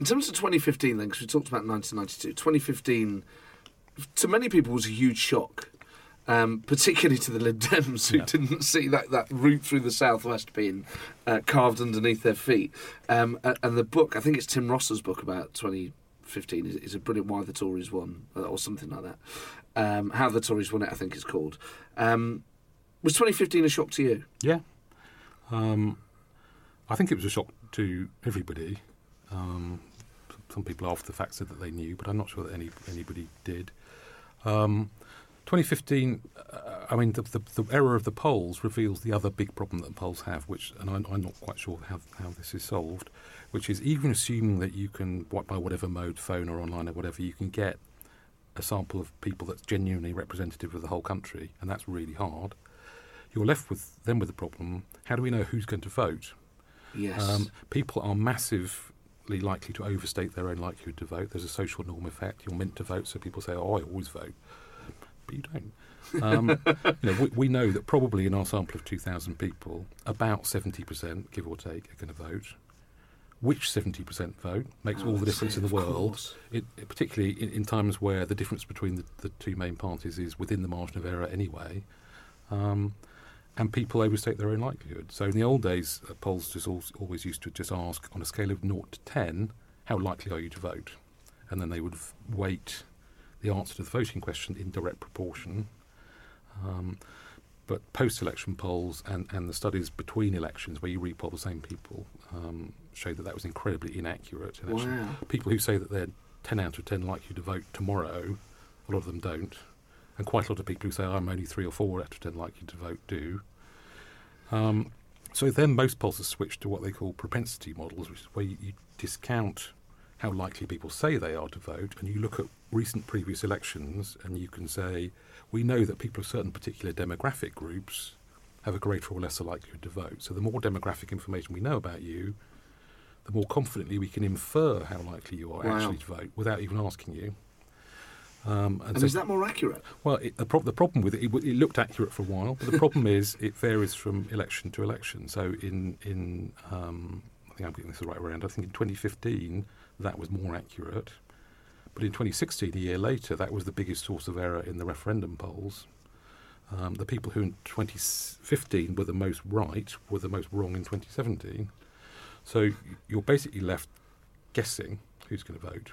In terms of 2015 then, because we talked about 1992, 2015 to many people was a huge shock, particularly to the Lib Dems, who didn't see that route through the southwest being carved underneath their feet. And the book, I think it's Tim Ross's book about 2015, is a brilliant Why the Tories Won, or something like that. How the Tories Won It, I think it's called. Was 2015 a shock to you? Yeah. I think it was a shock to everybody. Some people after the fact said that they knew, but I'm not sure that anybody did. 2015, the error of the polls reveals the other big problem that the polls have, and I'm not quite sure how this is solved, which is even assuming that you can, by whatever mode, phone or online or whatever, you can get a sample of people that's genuinely representative of the whole country, and that's really hard. You're left with the problem, how do we know who's going to vote? Yes. People are massively likely to overstate their own likelihood to vote. There's a social norm effect. You're meant to vote, so people say, I always vote. But you don't. We know that probably in our sample of 2,000 people, about 70%, give or take, are going to vote. Which 70% vote makes all the difference in the world, it, particularly in times where the difference between the two main parties is within the margin of error anyway. And people overstate their own likelihood. So in the old days, polls just always used to just ask, on a scale of 0 to 10, how likely are you to vote? And then they would weight the answer to the voting question in direct proportion. But post-election polls and the studies between elections, where you repoll the same people, show that was incredibly inaccurate. And actually, people who say that they're 10 out of 10 likely to vote tomorrow, a lot of them don't. And quite a lot of people who say, I'm only 3 or 4 out of 10 likely to vote, do. So then most polls have switched to what they call propensity models, which is where you discount how likely people say they are to vote, and you look at recent previous elections, and you can say, we know that people of certain particular demographic groups have a greater or lesser likelihood to vote. So the more demographic information we know about you, the more confidently we can infer how likely you are actually to vote without even asking you. And so, is that more accurate? Well, the problem with it looked accurate for a while, but the problem is it varies from election to election. So in I think I'm getting this the right way around, I think in 2015 that was more accurate. But in 2016, a year later, that was the biggest source of error in the referendum polls. The people who in 2015 were the most right were the most wrong in 2017. So you're basically left guessing who's going to vote.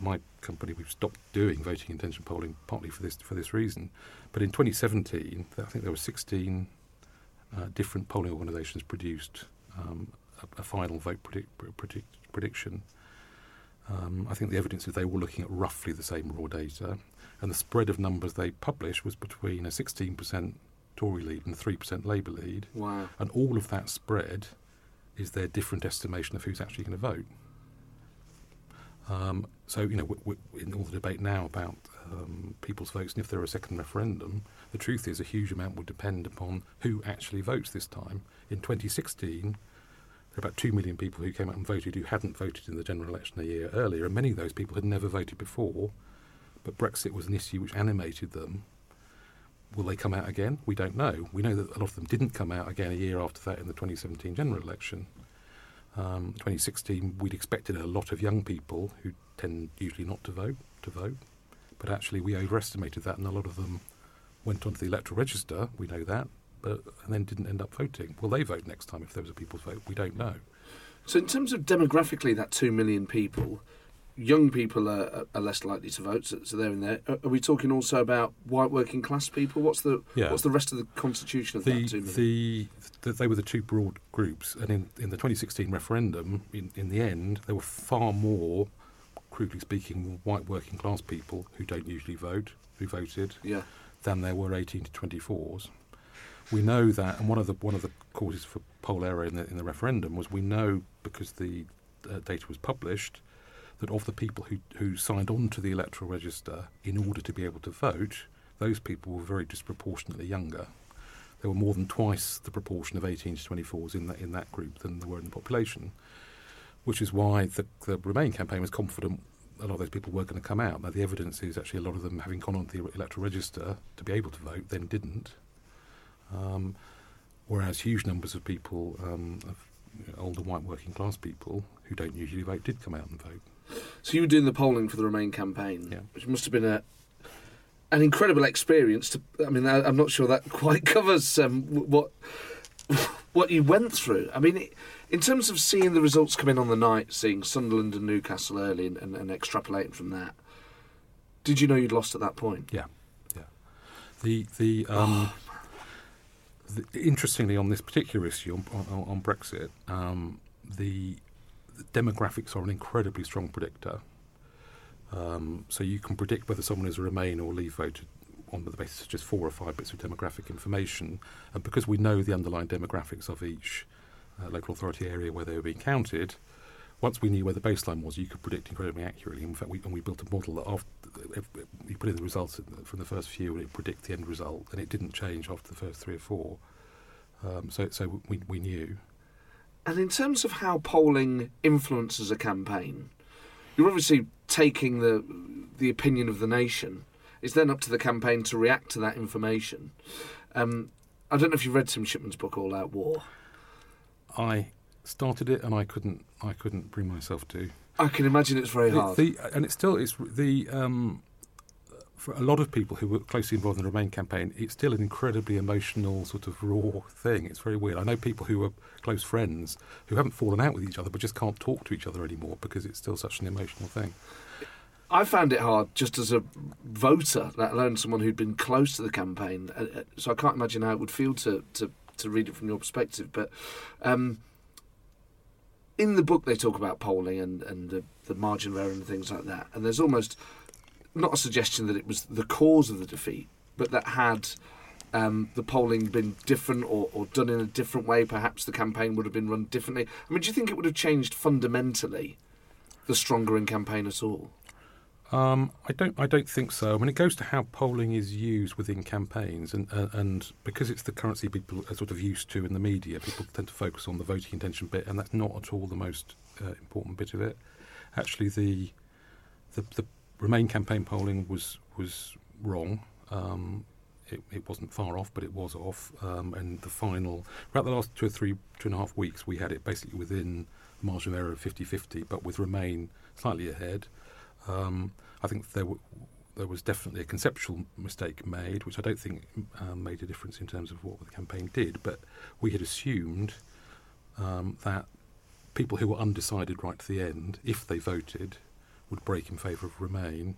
My company, we've stopped doing voting intention polling partly for this reason. But in 2017, I think there were 16 different polling organisations produced a final vote prediction. I think the evidence is they were looking at roughly the same raw data, and the spread of numbers they published was between a 16% Tory lead and 3% Labour lead. Wow! And all of that spread is their different estimation of who's actually going to vote. So, in all the debate now about people's votes, and if there were a second referendum, the truth is a huge amount will depend upon who actually votes this time. In 2016, there were about 2 million people who came out and voted who hadn't voted in the general election a year earlier, and many of those people had never voted before, but Brexit was an issue which animated them. Will they come out again? We don't know. We know that a lot of them didn't come out again a year after that in the 2017 general election. 2016, we'd expected a lot of young people who tend usually not to vote to vote, but actually we overestimated that, and a lot of them went onto the electoral register, we know that, but and then didn't end up voting. Will they vote next time if there was a people's vote? We don't know. So in terms of demographically, that 2 million people, young people are less likely to vote, so they're in there. Are we talking also about white working class people? What's the rest of the constitution of that 2 million? They were the two broad groups, and in the 2016 referendum, in the end, there were far more, crudely speaking, white working class people who don't usually vote, who voted, than there were 18 to 24s. We know that, and one of the causes for poll error in the referendum was, we know because the data was published, that of the people who signed on to the electoral register in order to be able to vote, those people were very disproportionately younger. There were more than twice the proportion of 18 to 24s in that group than there were in the population, which is why the Remain campaign was confident a lot of those people were going to come out. Now, the evidence is actually a lot of them, having gone on to the electoral register to be able to vote, then didn't. Whereas huge numbers of people, older white working class people who don't usually vote, did come out and vote. So you were doing the polling for the Remain campaign, which must have been an incredible experience. I'm not sure that quite covers what you went through. I mean, in terms of seeing the results come in on the night, seeing Sunderland and Newcastle early and extrapolating from that, did you know you'd lost at that point? Yeah. Interestingly, on this particular issue, on Brexit, the demographics are an incredibly strong predictor. So you can predict whether someone is a Remain or Leave voter on the basis of just 4 or 5 bits of demographic information. And because we know the underlying demographics of each local authority area where they were being counted, once we knew where the baseline was, you could predict incredibly accurately. In fact, we built a model that after you put in the results from the first few, and it predict the end result, and it didn't change after the first 3 or 4. So we knew. And in terms of how polling influences a campaign, you're obviously taking the opinion of the nation. It's then up to the campaign to react to that information. I don't know if you've read Tim Shipman's book, All Out War. I started it and I couldn't bring myself to. I can imagine it's very hard. For a lot of people who were closely involved in the Remain campaign, it's still an incredibly emotional, sort of raw thing. It's very weird. I know people who are close friends who haven't fallen out with each other but just can't talk to each other anymore because it's still such an emotional thing. I found it hard just as a voter, let alone someone who'd been close to the campaign. So I can't imagine how it would feel to read it from your perspective. But in the book they talk about polling and the margin of error and things like that. And there's almost... not a suggestion that it was the cause of the defeat, but that had the polling been different or done in a different way, perhaps the campaign would have been run differently. I mean, do you think it would have changed fundamentally the Strongering campaign at all? I don't think so. I mean, it goes to how polling is used within campaigns, and because it's the currency people are sort of used to in the media, people tend to focus on the voting intention bit, and that's not at all the most important bit of it. Actually, the Remain campaign polling was wrong. It wasn't far off, but it was off. And the final, throughout the last 2 and a half weeks, we had it basically within the margin of error of 50-50, but with Remain slightly ahead. I think there was definitely a conceptual mistake made, which I don't think made a difference in terms of what the campaign did, but we had assumed that people who were undecided right to the end, if they voted, would break in favour of Remain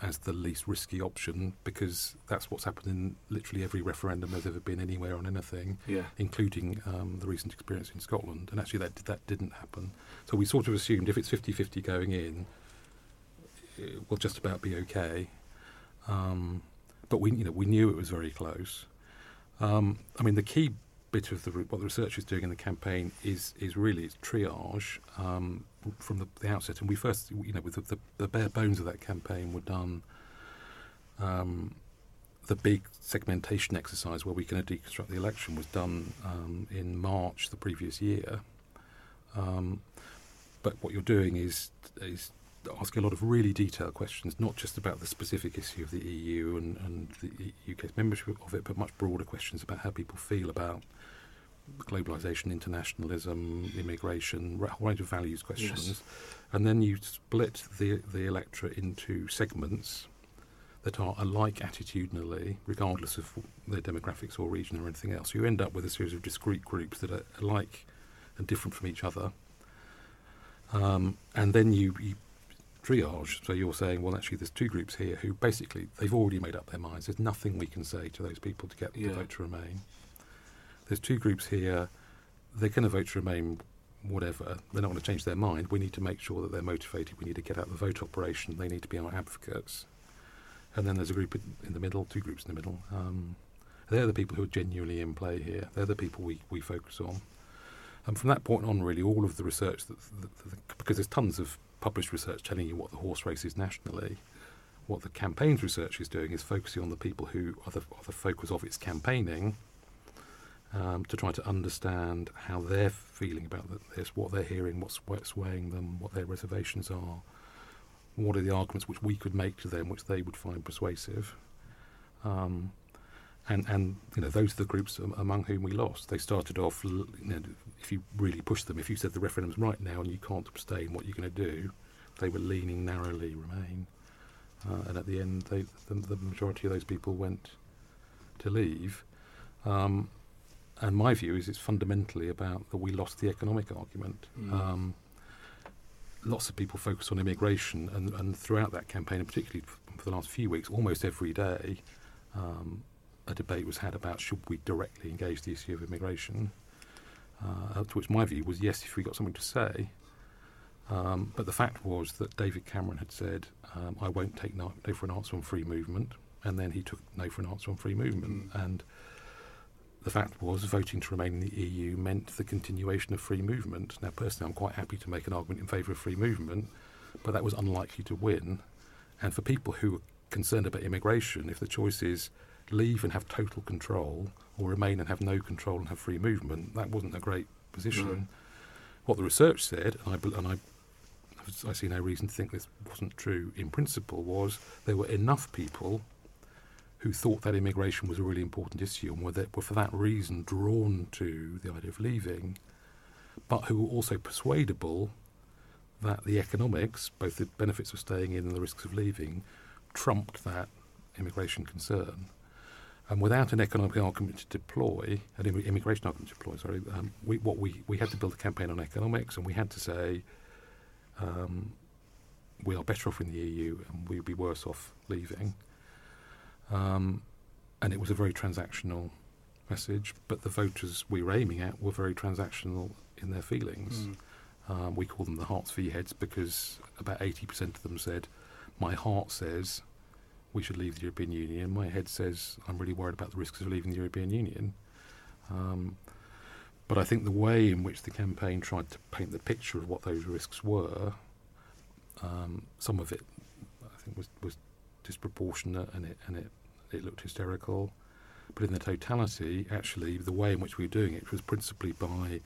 as the least risky option, because that's what's happened in literally every referendum there's ever been anywhere on anything, including the recent experience in Scotland. And actually that didn't happen. So we sort of assumed if it's 50-50 going in, it will just about be OK. But we knew it was very close. The key bit of what the research is doing in the campaign is really its triage from the outset. And we first, with the bare bones of that campaign were done the big segmentation exercise where we're going to deconstruct the election was done in March the previous year. But what you're doing is asking a lot of really detailed questions, not just about the specific issue of the EU and the UK's membership of it, but much broader questions about how people feel about globalisation, internationalism, immigration, a whole range of values questions. Yes. And then you split the electorate into segments that are alike attitudinally, regardless of their demographics or region or anything else. You end up with a series of discrete groups that are alike and different from each other. And then you triage. So you're saying, well, actually, there's two groups here who basically, they've already made up their minds. There's nothing we can say to those people to get them to vote to remain. There's two groups here. They're going to vote to remain whatever. They're not going to change their mind. We need to make sure that they're motivated. We need to get out the vote operation. They need to be our advocates. And then there's a group in the middle, two groups in the middle. They're the people who are genuinely in play here. They're the people we focus on. And from that point on, really, all of the research, because there's tons of published research telling you what the horse race is nationally, what the campaign's research is doing is focusing on the people who are the focus of its campaigning, to try to understand how they're feeling about this, what they're hearing, what's swaying them, what their reservations are, what are the arguments which we could make to them which they would find persuasive. And you know, those are the groups among whom we lost. They started off, you know, if you really push them, if you said the referendum's right now and you can't abstain, what are you going to do? They were leaning narrowly Remain. And at the end, the majority of those people went to Leave. And my view is it's fundamentally about that we lost the economic argument. Mm. Lots of people focus on immigration, and throughout that campaign, and particularly for the last few weeks, almost every day, a debate was had about should we directly engage the issue of immigration, to which my view was yes, if we got something to say. But the fact was that David Cameron had said, I won't take no for an answer on free movement, and then he took no for an answer on free movement. Mm. And the fact was voting to remain in the EU meant the continuation of free movement. Now, personally, I'm quite happy to make an argument in favour of free movement, but that was unlikely to win. And for people who are concerned about immigration, if the choice is leave and have total control or remain and have no control and have free movement, that wasn't a great position. Mm. What the research said, and I see no reason to think this wasn't true in principle, was there were enough people who thought that immigration was a really important issue and were for that reason drawn to the idea of leaving, but who were also persuadable that the economics, both the benefits of staying in and the risks of leaving, trumped that immigration concern. And without an economic argument to deploy, an immigration argument to deploy, we had to build a campaign on economics, and we had to say we are better off in the EU and we'd be worse off leaving. And it was a very transactional message, but the voters we were aiming at were very transactional in their feelings. Mm. We call them the hearts v heads because about 80% of them said, my heart says we should leave the European Union, my head says I'm really worried about the risks of leaving the European Union. But I think the way in which the campaign tried to paint the picture of what those risks were, some of it I think was disproportionate and it looked hysterical, but in the totality, actually, the way in which we were doing it was principally by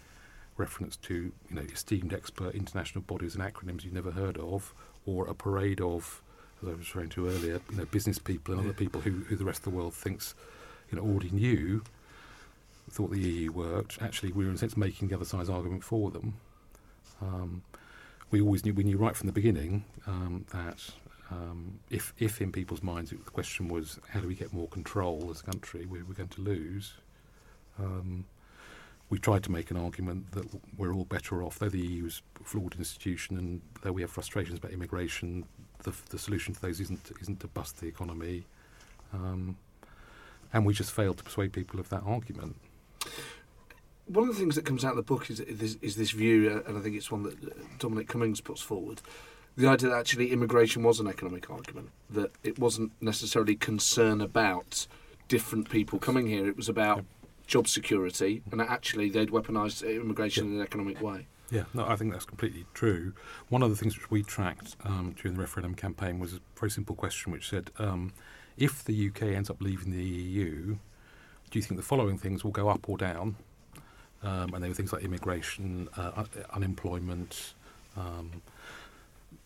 reference to, you know, esteemed expert international bodies and acronyms you've never heard of, or a parade of, as I was referring to earlier, you know, business people and other people who the rest of the world thinks, you know, already knew, thought the EU worked. Actually, we were in a sense making the other side's argument for them. We knew right from the beginning that. If in people's minds the question was how do we get more control as a country, we were going to lose. We tried to make an argument that we're all better off, though the EU is a flawed institution and though we have frustrations about immigration, the solution to those isn't to bust the economy. And we just failed to persuade people of that argument. One of the things that comes out of the book is this view, and I think it's one that Dominic Cummings puts forward, the idea that actually immigration was an economic argument, that it wasn't necessarily concern about different people coming here. It was about job security, and that actually they'd weaponised immigration in an economic way. Yeah, no, I think that's completely true. One of the things which we tracked during the referendum campaign was a very simple question which said, if the UK ends up leaving the EU, do you think the following things will go up or down? And they were things like immigration, unemployment,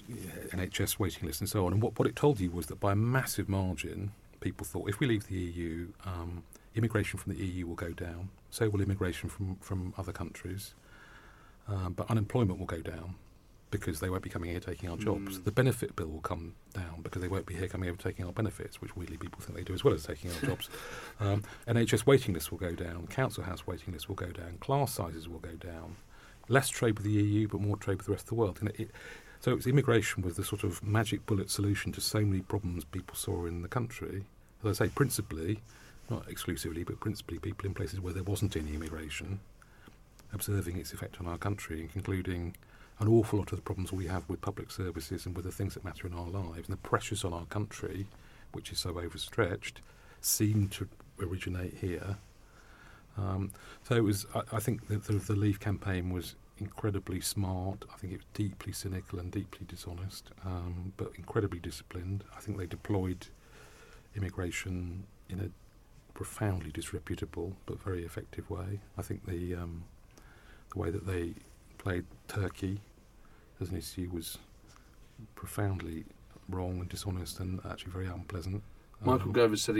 NHS waiting lists and so on. And what it told you was that by a massive margin, people thought if we leave the EU, immigration from the EU will go down, so will immigration from other countries, but unemployment will go down because they won't be coming here taking our jobs. The benefit bill will come down because they won't be here coming over taking our benefits, which weirdly people think they do as well as taking our jobs. NHS waiting lists will go down, council house waiting lists will go down, class sizes will go down, less trade with the EU but more trade with the rest of the world. And so it was immigration was the sort of magic bullet solution to so many problems people saw in the country. As I say, principally, not exclusively, but principally people in places where there wasn't any immigration, observing its effect on our country and concluding an awful lot of the problems we have with public services and with the things that matter in our lives and the pressures on our country, which is so overstretched, seem to originate here. So it was. I think the Leave campaign was incredibly smart. I think it was deeply cynical and deeply dishonest, but incredibly disciplined. I think they deployed immigration in a profoundly disreputable but very effective way. I think the way that they played Turkey as an issue was profoundly wrong and dishonest and actually very unpleasant. Michael Gove said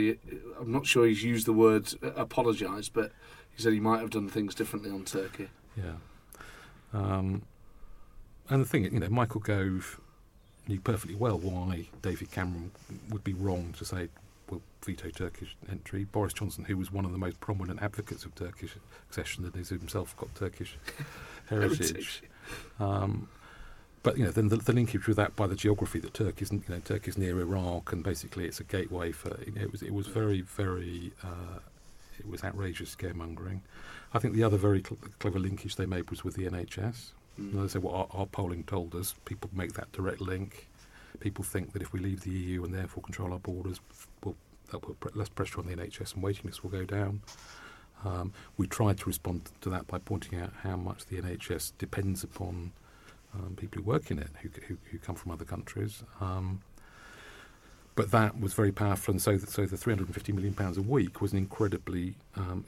I'm not sure he's used the word apologise, but he said he might have done things differently on Turkey. Yeah. And the thing, Michael Gove knew perfectly well why David Cameron would be wrong to say, we'll veto Turkish entry. Boris Johnson, who was one of the most prominent advocates of Turkish accession, and has himself got Turkish heritage. But then the linkage with that by the geography that Turkey's near Iraq, and basically it's a gateway for it was very, very it was outrageous scaremongering. I think the other very clever linkage they made was with the NHS. They said, our polling told us people make that direct link. People think that if we leave the EU and therefore control our borders, they'll put less pressure on the NHS and waiting lists will go down. We tried to respond to that by pointing out how much the NHS depends upon people who work in it, who come from other countries. But that was very powerful, and so the £350 million a week was an incredibly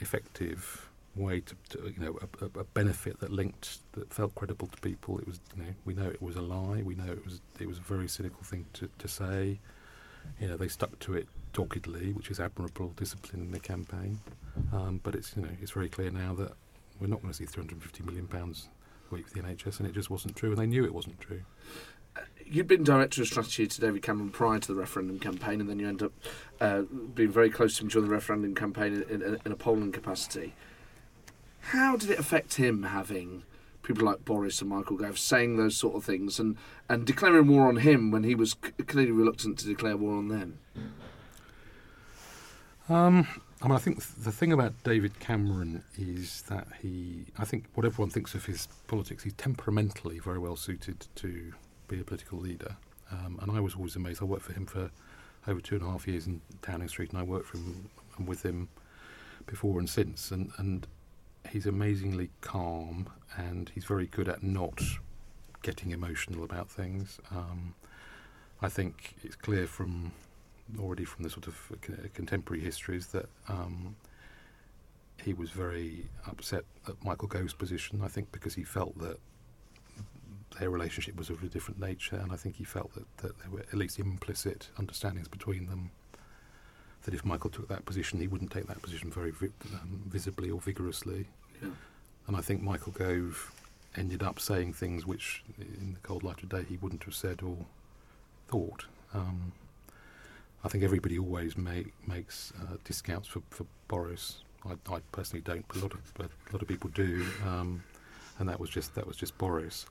effective way to a benefit that felt credible to people. It was we know it was a lie. We know it was a very cynical thing to say. They stuck to it doggedly, which is admirable discipline in the campaign. But it's it's very clear now that we're not going to see £350 million a week for the NHS, and it just wasn't true, and they knew it wasn't true. You'd been Director of Strategy to David Cameron prior to the referendum campaign, and then you end up being very close to him during the referendum campaign in a polling capacity. How did it affect him having people like Boris and Michael Gove saying those sort of things and declaring war on him when he was clearly reluctant to declare war on them? I think the thing about David Cameron is that I think what everyone thinks of his politics, he's temperamentally very well suited to be a political leader. And I was always amazed. I worked for him for over 2.5 years in Downing Street, and I worked for him and with him before and since. And he's amazingly calm, and he's very good at not getting emotional about things. I think it's clear from the sort of contemporary histories that he was very upset at Michael Gove's position, I think, because he felt that their relationship was of a different nature, and I think he felt that there were at least implicit understandings between them, that if Michael took that position, he wouldn't take that position very visibly or vigorously. Yeah. And I think Michael Gove ended up saying things which, in the cold light of day, he wouldn't have said or thought. I think everybody always makes discounts for Boris. I personally don't, but a lot of people do. And that was just Boris.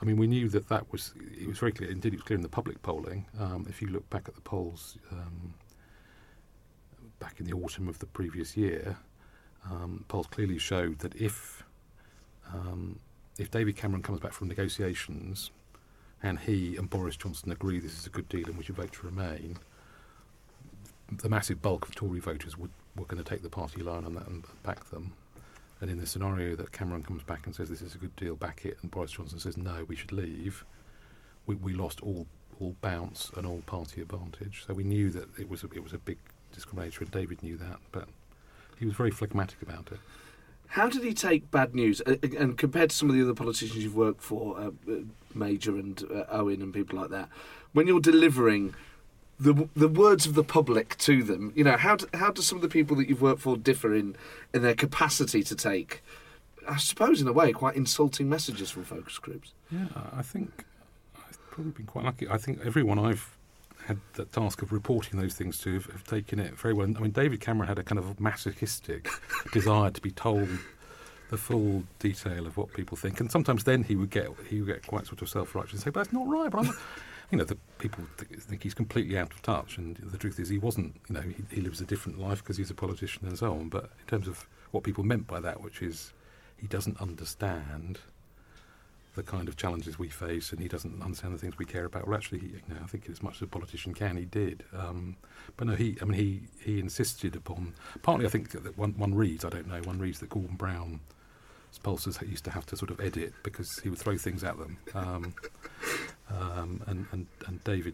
I mean, we knew that it was very clear. Indeed, it was clear in the public polling. If you look back at the polls back in the autumn of the previous year, polls clearly showed that if David Cameron comes back from negotiations and he and Boris Johnson agree this is a good deal and we should vote to remain, the massive bulk of Tory voters were going to take the party line on that and back them. And in the scenario that Cameron comes back and says this is a good deal, back it, and Boris Johnson says no, we should leave, we lost all bounce and all party advantage. So we knew that it was a big discriminator, and David knew that, but he was very phlegmatic about it. How did he take bad news? And compared to some of the other politicians you've worked for, Major and Owen and people like that, when you're delivering the words of the public to them, you know, how do some of the people that you've worked for differ in their capacity to take, I suppose, in a way, quite insulting messages from focus groups? Yeah, I think I've probably been quite lucky. I think everyone I've had the task of reporting those things to have taken it very well. I mean, David Cameron had a kind of masochistic desire to be told the full detail of what people think, and sometimes then he would get quite sort of self-righteous and say, but that's not right, but I'm... You know, the people think he's completely out of touch, and the truth is he wasn't. You know, he lives a different life because he's a politician and so on, but in terms of what people meant by that, which is he doesn't understand the kind of challenges we face, and he doesn't understand the things we care about. Well, actually, you know, I think as much as a politician can, he did. But no, he insisted upon... Partly, I think, that one reads that Gordon Brown's pulses used to have to sort of edit because he would throw things at them. And David,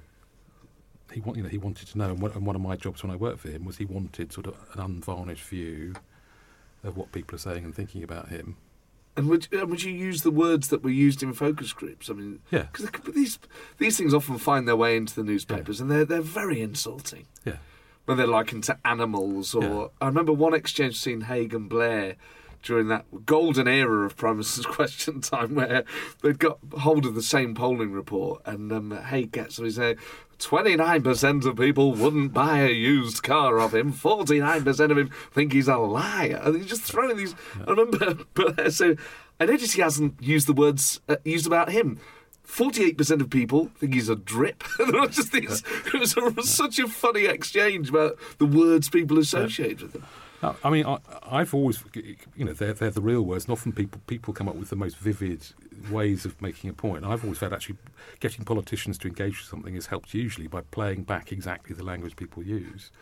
he wanted to know, and one of my jobs when I worked for him was he wanted sort of an unvarnished view of what people are saying and thinking about him. And would you use the words that were used in focus groups? I mean, yeah, because these things often find their way into the newspapers, yeah, and they're very insulting. Yeah, when they're likened to animals, or yeah. I remember one exchange between Hague and Blair during that golden era of Prime Minister's Question Time, where they'd got hold of the same polling report, and Hague gets him, he said, 29% of people wouldn't buy a used car of him, 49% of him think he's a liar. And he's just throwing these... Yeah. I remember... But, so I noticed he hasn't used the words used about him. 48% of people think he's a drip. It was such a funny exchange about the words people associate with him. No, I mean, I've always, you know, they're the real words, and often people come up with the most vivid ways of making a point. And I've always found actually getting politicians to engage with something is helped usually by playing back exactly the language people use.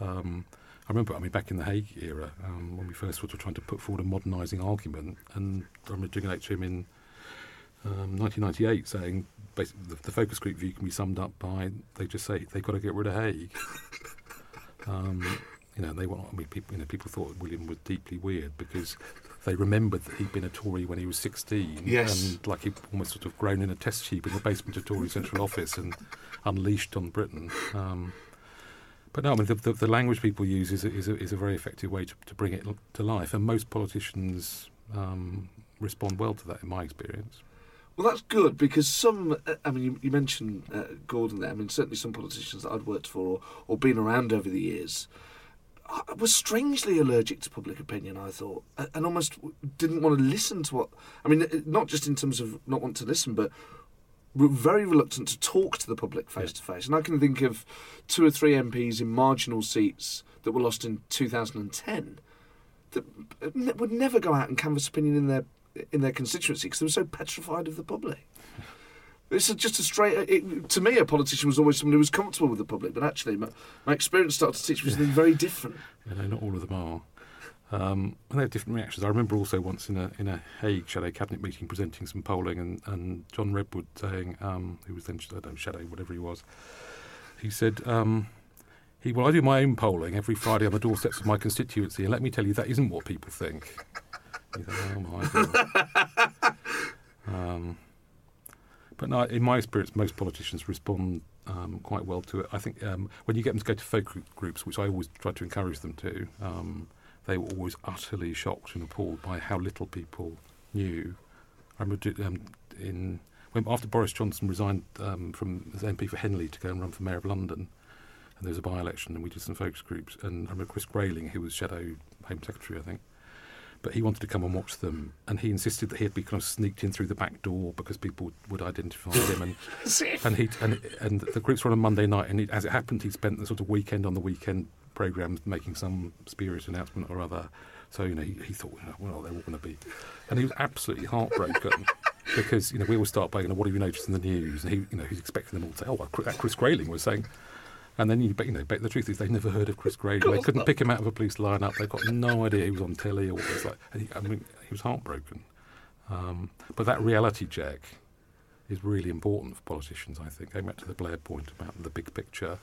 I remember, back in the Hague era, when we first were trying to put forward a modernising argument, and I remember doing it to him in 1998, saying basically the focus group view can be summed up by they just say they've got to get rid of Hague. You know, people thought William was deeply weird because they remembered that he'd been a Tory when he was 16. Yes. And like he'd almost sort of grown in a test tube in the basement of Tory Central Office and unleashed on Britain. But no, I mean, the language people use is a very effective way to bring it to life, and most politicians respond well to that, in my experience. Well, that's good, because some... I mean, you mentioned Gordon there. I mean, certainly some politicians that I'd worked for or been around over the years... I was strangely allergic to public opinion, I thought, and almost didn't want to listen to what... I mean, not just in terms of not want to listen, but were very reluctant to talk to the public face-to-face. And I can think of 2 or 3 MPs in marginal seats that were lost in 2010 that would never go out and canvass opinion in their constituency because they were so petrified of the public. This is just a straight... to me, a politician was always someone who was comfortable with the public, but actually my experience started to teach me something very different. You know, not all of them are. And they have different reactions. I remember also once in a Hague Shadow Cabinet meeting presenting some polling, and John Redwood saying, who was then Shadow, whatever he was, he said... well, I do my own polling every Friday on the doorsteps of my constituency, and let me tell you, that isn't what people think. You think, oh, my God. But no, in my experience, most politicians respond quite well to it. I think when you get them to go to focus groups, which I always try to encourage them to, they were always utterly shocked and appalled by how little people knew. I remember after Boris Johnson resigned from as MP for Henley to go and run for Mayor of London, and there was a by-election, and we did some focus groups, and I remember Chris Grayling, who was Shadow Home Secretary, I think, but he wanted to come and watch them, and he insisted that he had been kind of sneaked in through the back door because people would identify him. And the groups were on a Monday night, and as it happened, he spent the sort of weekend on the weekend programme making some spurious announcement or other. So, you know, he thought, well, they're all going to be... And he was absolutely heartbroken because, you know, we all start by, you know, what have you noticed in the news? And he, you know, he's expecting them all to say, oh, well, that Chris Grayling was saying... And then, the truth is they never heard of Chris Grayling. They couldn't pick him out of a police lineup. They got no idea he was on telly or what it was like. He was heartbroken. But that reality check is really important for politicians, I think. Going back to the Blair point about the big picture.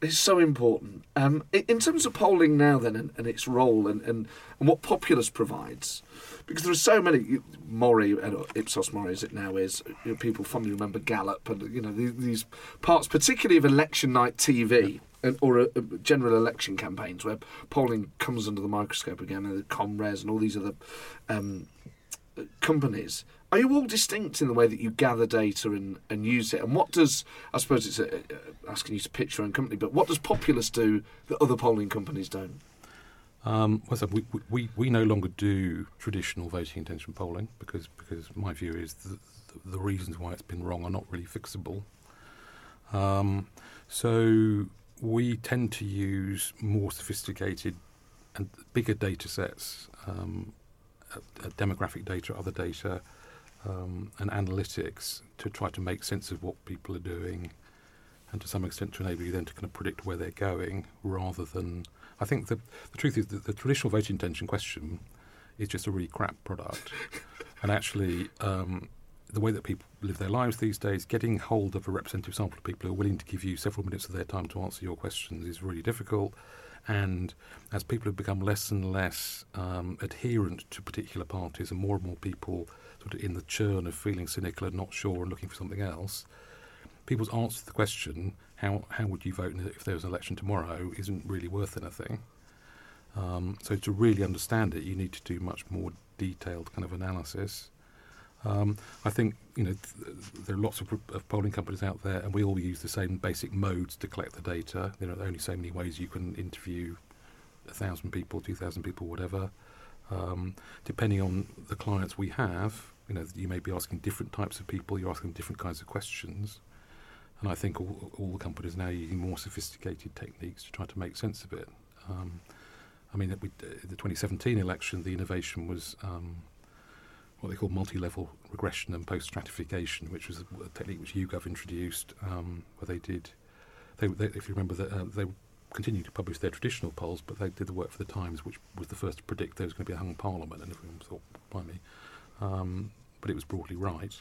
is so important. In terms of polling now then and its role and what Populus provides, because there are so many, Mori, Ipsos Mori as it now is, you know, people fondly remember Gallup and, you know, these parts, particularly of election night TV or general election campaigns where polling comes under the microscope again, and the Comres and all these other companies. Are you all distinct in the way that you gather data and use it? And what does, I suppose it's asking you to pitch your own company, but what does Populus do that other polling companies don't? We no longer do traditional voting intention polling because my view is the reasons why it's been wrong are not really fixable. So we tend to use more sophisticated and bigger data sets, demographic data, other data, and analytics to try to make sense of what people are doing and to some extent to enable you then to kind of predict where they're going rather than... I think the truth is that the traditional voting intention question is just a really crap product. And actually, the way that people live their lives these days, getting hold of a representative sample of people who are willing to give you several minutes of their time to answer your questions is really difficult. And as people have become less and less adherent to particular parties and more people sort of in the churn of feeling cynical and not sure and looking for something else, people's answer to the question, how would you vote if there was an election tomorrow, isn't really worth anything. So to really understand it, you need to do much more detailed kind of analysis. I think, you know, there are lots of polling companies out there, and we all use the same basic modes to collect the data. You know, there are only so many ways you can interview 1,000 people, 2,000 people, whatever. Depending on the clients we have, you know, you may be asking different types of people, you're asking different kinds of questions. And I think all the companies now are using more sophisticated techniques to try to make sense of it. The 2017 election, the innovation was... what they call multi-level regression and post-stratification, which was a technique which YouGov introduced, where they did... They if you remember, they continued to publish their traditional polls, but they did the work for the Times, which was the first to predict there was going to be a hung parliament, and everyone thought, blimey. But it was broadly right.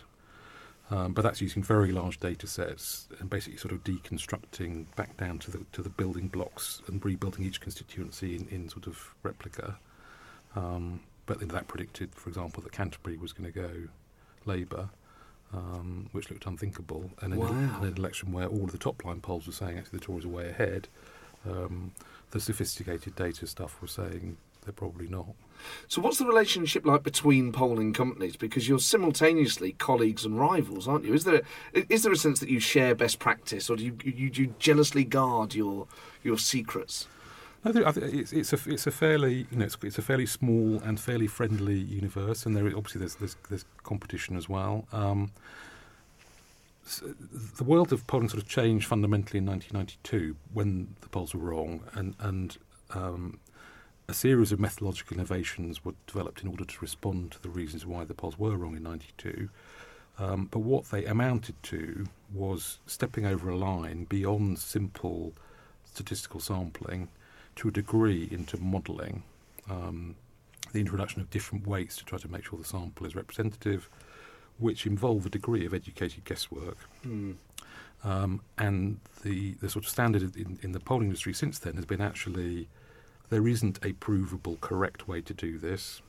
But that's using very large data sets and basically sort of deconstructing back down to the building blocks and rebuilding each constituency in sort of replica. But then that predicted, for example, that Canterbury was going to go Labour, which looked unthinkable. And in an election where all of the top-line polls were saying actually the Tories are way ahead, the sophisticated data stuff was saying they're probably not. So what's the relationship like between polling companies? Because you're simultaneously colleagues and rivals, aren't you? Is there a sense that you share best practice, or do you jealously guard your secrets? It's a fairly it's a fairly small and fairly friendly universe, and there's competition as well. So the world of polling sort of changed fundamentally in 1992 when the polls were wrong, and a series of methodological innovations were developed in order to respond to the reasons why the polls were wrong in 1992. But what they amounted to was stepping over a line beyond simple statistical sampling to a degree into modelling, the introduction of different weights to try to make sure the sample is representative, which involve a degree of educated guesswork. And the sort of standard in the polling industry since then has been actually there isn't a provable correct way to do this.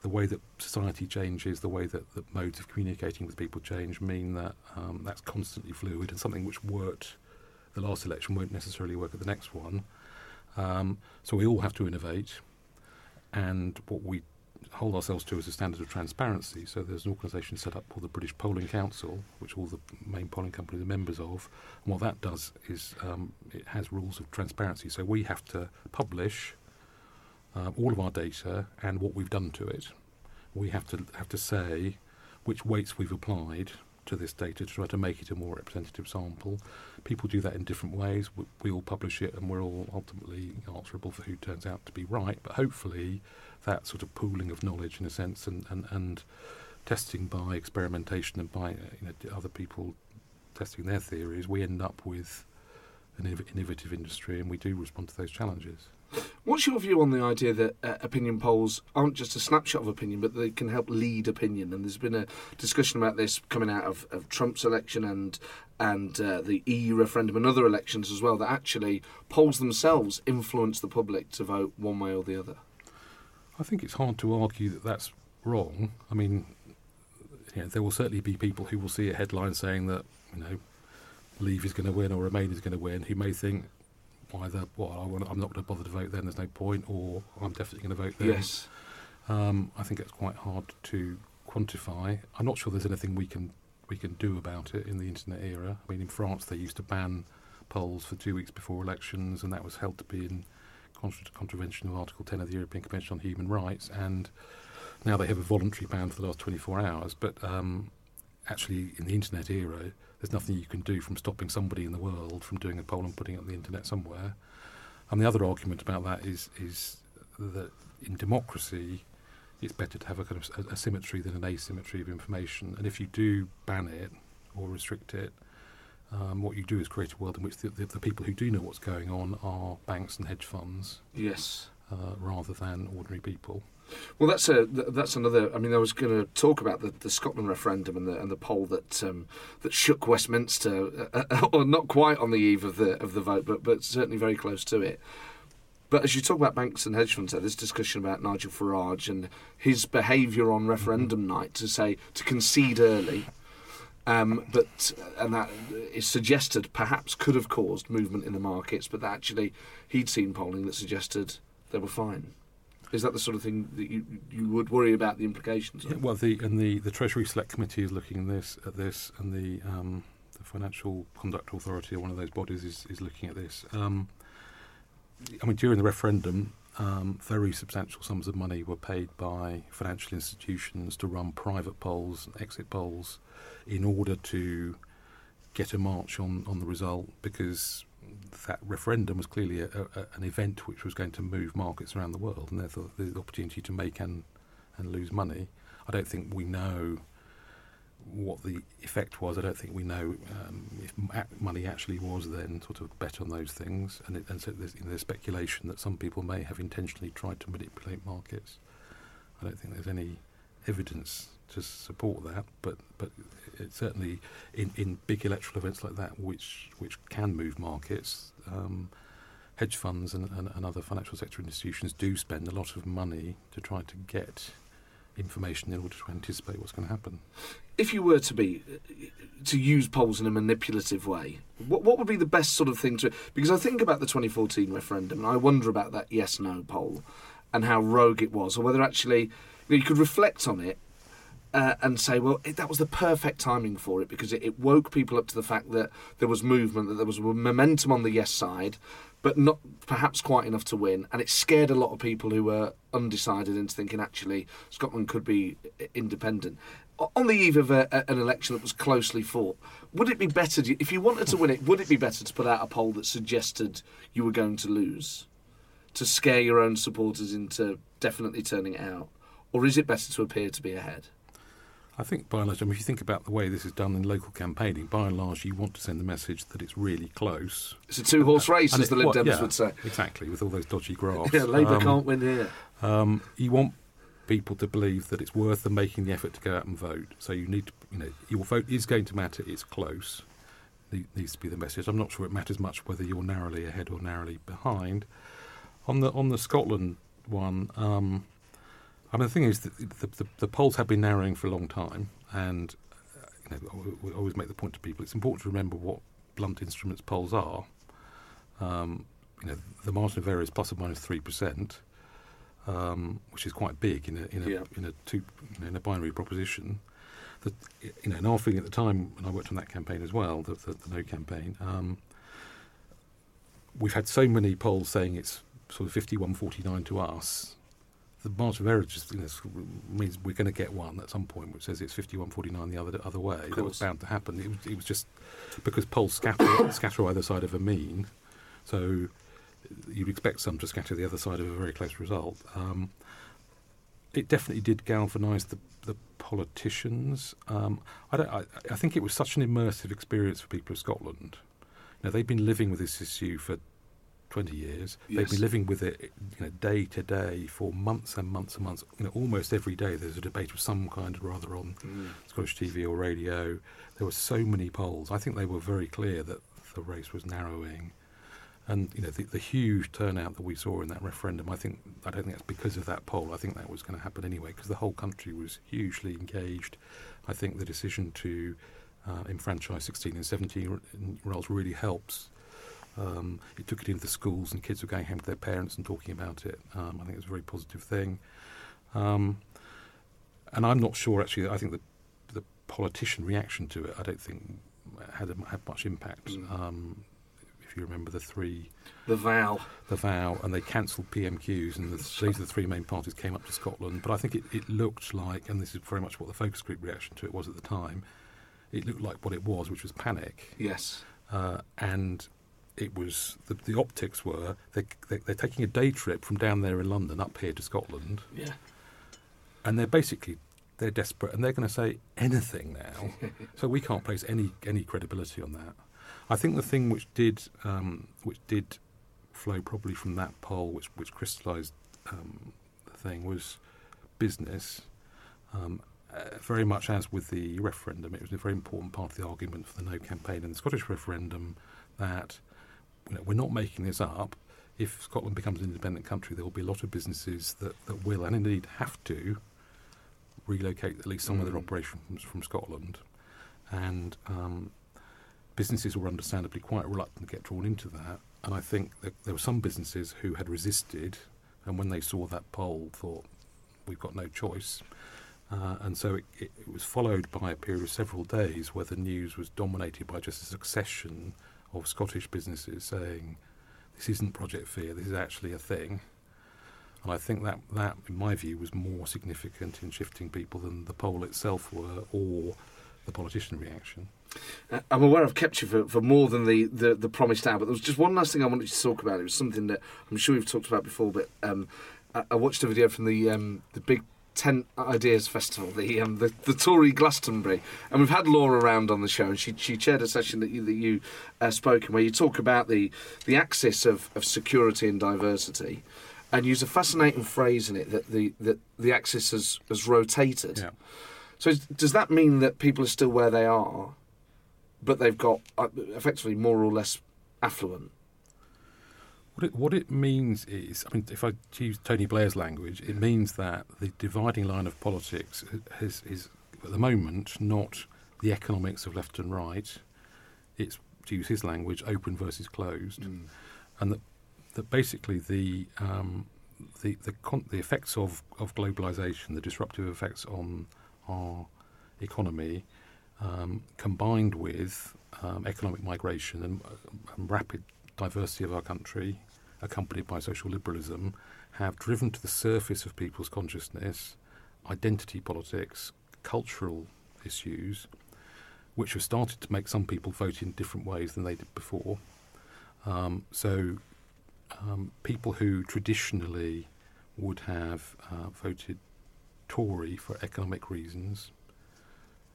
The way that society changes, the way that the modes of communicating with people change mean that that's constantly fluid, and something which worked the last election won't necessarily work at the next one. So we all have to innovate, and what we hold ourselves to is a standard of transparency. So there's an organisation set up called the British Polling Council, which all the main polling companies are members of, and what that does is it has rules of transparency. So we have to publish all of our data and what we've done to it. We have to say which weights we've applied to this data to try to make it a more representative sample. People do that in different ways. We all publish it, and we're all ultimately answerable for who turns out to be right, but hopefully that sort of pooling of knowledge in a sense and testing by experimentation and by other people testing their theories, we end up with an innovative industry, and we do respond to those challenges. What's your view on the idea that opinion polls aren't just a snapshot of opinion, but they can help lead opinion? And there's been a discussion about this coming out of Trump's election and the EU referendum and other elections as well, that actually polls themselves influence the public to vote one way or the other. I think it's hard to argue that that's wrong. I mean, you know, there will certainly be people who will see a headline saying that, you know, Leave is going to win or Remain is going to win, who may think either, I'm not going to bother to vote then, there's no point, or I'm definitely going to vote then. Yes. I think it's quite hard to quantify. I'm not sure there's anything we can do about it in the internet era. I mean, in France they used to ban polls for 2 weeks before elections, and that was held to be in contravention of Article 10 of the European Convention on Human Rights, and now they have a voluntary ban for the last 24 hours. But actually, in the internet era, there's nothing you can do from stopping somebody in the world from doing a poll and putting it on the internet somewhere. And the other argument about that is that in democracy, it's better to have a kind of a symmetry than an asymmetry of information. And if you do ban it or restrict it, what you do is create a world in which the people who do know what's going on are banks and hedge funds. Yes. Rather than ordinary people. Well, that's another. I mean, I was going to talk about the Scotland referendum and the poll that shook Westminster, or not quite on the eve of the vote, but certainly very close to it. But as you talk about banks and hedge funds, there's discussion about Nigel Farage and his behaviour on referendum night to concede early. But that is suggested perhaps could have caused movement in the markets, but that actually he'd seen polling that suggested they were fine. Is that the sort of thing that you would worry about the implications of? Yeah, well, the Treasury Select Committee is looking at this, and the Financial Conduct Authority, or one of those bodies, is looking at this. I mean, during the referendum, very substantial sums of money were paid by financial institutions to run private polls, exit polls, in order to get a march on the result, because that referendum was clearly an event which was going to move markets around the world, and therefore the opportunity to make and lose money. I don't think we know what the effect was. I don't think we know if money actually was then sort of bet on those things, and so there's speculation that some people may have intentionally tried to manipulate markets. I don't think there's any evidence to support that, but it's certainly in big electoral events like that, which can move markets, hedge funds and other financial sector institutions do spend a lot of money to try to get information in order to anticipate what's going to happen. If you were to use polls in a manipulative way, what would be the best sort of thing to... Because I think about the 2014 referendum, and I wonder about that yes-no poll and how rogue it was, or whether actually you could reflect on it and say, that was the perfect timing for it, because it woke people up to the fact that there was movement, that there was momentum on the yes side, but not perhaps quite enough to win. And it scared a lot of people who were undecided into thinking, actually, Scotland could be independent. On the eve of an election that was closely fought, would it be better, if you wanted to win it, would it be better to put out a poll that suggested you were going to lose, to scare your own supporters into definitely turning it out? Or is it better to appear to be ahead? I think, by and large, if you think about the way this is done in local campaigning, by and large, you want to send the message that it's really close. It's a two-horse race, as the Lib Dems would say. Exactly, with all those dodgy graphs. Yeah, Labour can't win here. You want people to believe that it's worth them making the effort to go out and vote. So you need to, your vote is going to matter, it's close. It needs to be the message. I'm not sure it matters much whether you're narrowly ahead or narrowly behind. On the Scotland one... I mean, the thing is, the polls have been narrowing for a long time, and we always make the point to people, it's important to remember what blunt instruments polls are. The margin of error is plus or minus 3%, which is quite big in a binary proposition. And our feeling at the time, and I worked on that campaign as well, the No campaign. We've had so many polls saying it's sort of 51-49 to us. The margin of error just means we're going to get one at some point which says it's 51-49 the other way. That was bound to happen. It was just because polls scatter either side of a mean, so you'd expect some to scatter the other side of a very close result. It definitely did galvanise the politicians. I think it was such an immersive experience for people of Scotland. They've been living with this issue for 20 years. Yes. They've been living with it, day to day for months and months and months. Almost every day there's a debate of some kind, rather on Scottish TV or radio. There were so many polls. I think they were very clear that the race was narrowing. And the huge turnout that we saw in that referendum, I don't think that's because of that poll. I think that was going to happen anyway because the whole country was hugely engaged. I think the decision to enfranchise 16 and 17-year-olds really helps. It took it into the schools and kids were going home to their parents and talking about it. I think it's a very positive thing. And I'm not sure, actually, I think the politician reaction to it, I don't think had much impact. If you remember the vow, and they cancelled PMQs, and these are the three main parties came up to Scotland. But I think it looked like, and this is very much what the focus group reaction to it was at the time, it looked like what it was, which was panic. Yes. And it was, the optics were, they're taking a day trip from down there in London up here to Scotland. Yeah. And they're desperate, and they're going to say anything now. So we can't place any credibility on that. I think the thing which did flow probably from that poll, which crystallised the thing, was business. Very much as with the referendum, it was a very important part of the argument for the No campaign and the Scottish referendum that we're not making this up. If Scotland becomes an independent country, there will be a lot of businesses that will and indeed have to relocate at least some of their operations from Scotland. And businesses were understandably quite reluctant to get drawn into that. And I think that there were some businesses who had resisted, and when they saw that poll, thought, we've got no choice. And so it was followed by a period of several days where the news was dominated by just a succession of Scottish businesses saying, this isn't Project Fear, this is actually a thing. And I think that, in my view, was more significant in shifting people than the poll itself were or the politician reaction. I'm aware I've kept you for more than the promised hour, but there was just one last thing I wanted to talk about. It was something that I'm sure you've talked about before, but I watched a video from the Big Tent Ideas Festival, the Tory Glastonbury, and we've had Laura around on the show, and she chaired a session that you spoke in, where you talk about the axis of security and diversity, and use a fascinating phrase in it that the axis has rotated. Yeah. So does that mean that people are still where they are, but they've got effectively more or less affluent? What it means is, if I use Tony Blair's language, it means that the dividing line of politics is at the moment not the economics of left and right. It's, to use his language, open versus closed, and that basically the effects of globalisation, the disruptive effects on our economy, combined with economic migration and rapid diversity of our country, accompanied by social liberalism, have driven to the surface of people's consciousness identity politics, cultural issues, which have started to make some people vote in different ways than they did before. So people who traditionally would have voted Tory for economic reasons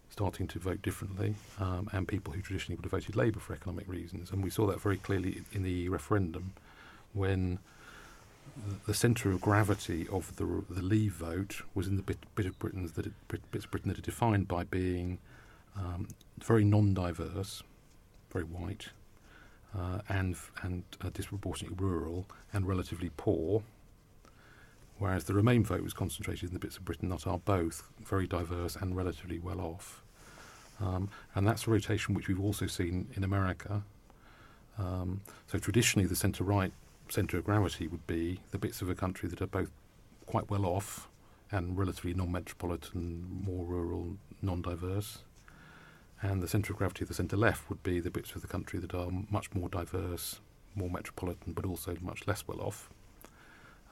starting to vote differently, and people who traditionally would have voted Labour for economic reasons. And we saw that very clearly in the referendum when the centre of gravity of the Leave vote was in the bits of Britain that are defined by being very non-diverse, very white, and disproportionately rural and relatively poor, whereas the Remain vote was concentrated in the bits of Britain that are both very diverse and relatively well off. And that's a rotation which we've also seen in America. So traditionally the centre-right centre of gravity would be the bits of a country that are both quite well off and relatively non-metropolitan, more rural, non-diverse. And the centre of gravity of the centre-left would be the bits of the country that are much more diverse, more metropolitan, but also much less well off.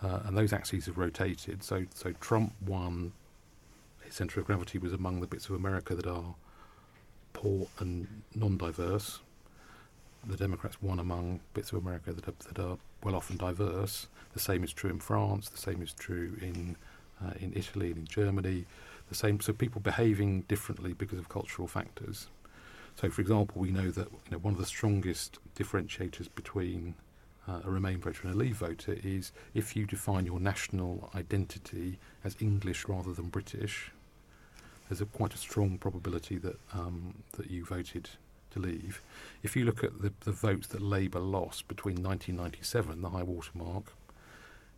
And those axes have rotated. So Trump won. His centre of gravity was among the bits of America that are poor and non-diverse. The Democrats won among bits of America that are well-off and diverse. The same is true in France. The same is true in Italy and in Germany. The same. So people behaving differently because of cultural factors. So, for example, we know that one of the strongest differentiators between a Remain voter and a Leave voter is if you define your national identity as English rather than British, there's quite a strong probability that that you voted to Leave. If you look at the votes that Labour lost between 1997, the high watermark,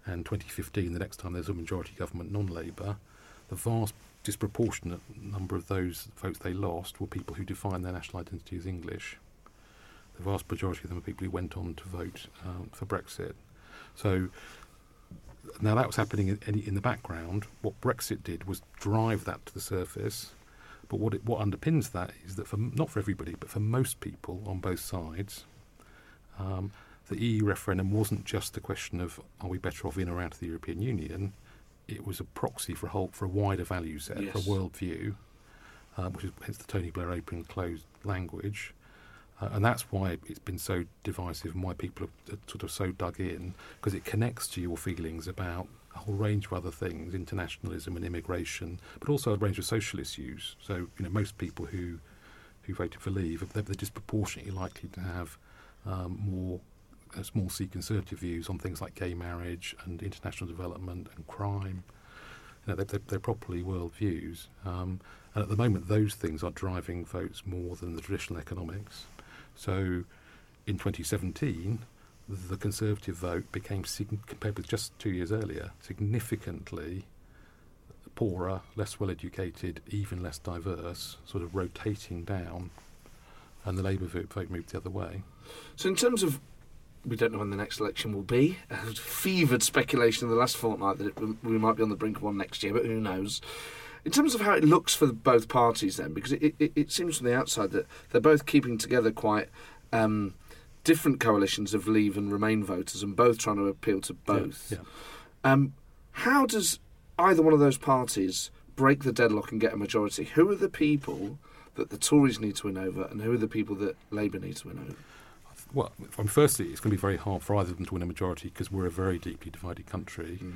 and 2015, the next time there's a majority government non-Labour, the vast disproportionate number of those votes they lost were people who defined their national identity as English. The vast majority of them are people who went on to vote for Brexit. So now that was happening in the background. What Brexit did was drive that to the surface. But what underpins that is that not for everybody, but for most people on both sides, the EU referendum wasn't just a question of are we better off in or out of the European Union. It was a proxy for a wider value set, yes, for a worldview, which is hence the Tony Blair open and closed language. And that's why it's been so divisive and why people are sort of so dug in, because it connects to your feelings about a whole range of other things, internationalism and immigration, but also a range of social issues. So, most people who voted for Leave, they're disproportionately likely to have more small C conservative views on things like gay marriage and international development and crime. They're properly world views. And at the moment, those things are driving votes more than the traditional economics. So in 2017, the Conservative vote became, compared with just 2 years earlier, significantly poorer, less well-educated, even less diverse, sort of rotating down, and the Labour vote moved the other way. So in terms of, we don't know when the next election will be, there's fevered speculation in the last fortnight that we might be on the brink of one next year, but who knows. In terms of how it looks for both parties then, because it seems from the outside that they're both keeping together quite different coalitions of Leave and Remain voters and both trying to appeal to both. Yeah, yeah. How does either one of those parties break the deadlock and get a majority? Who are the people that the Tories need to win over and who are the people that Labour need to win over? Well, firstly, it's going to be very hard for either of them to win a majority because we're a very deeply divided country. Mm.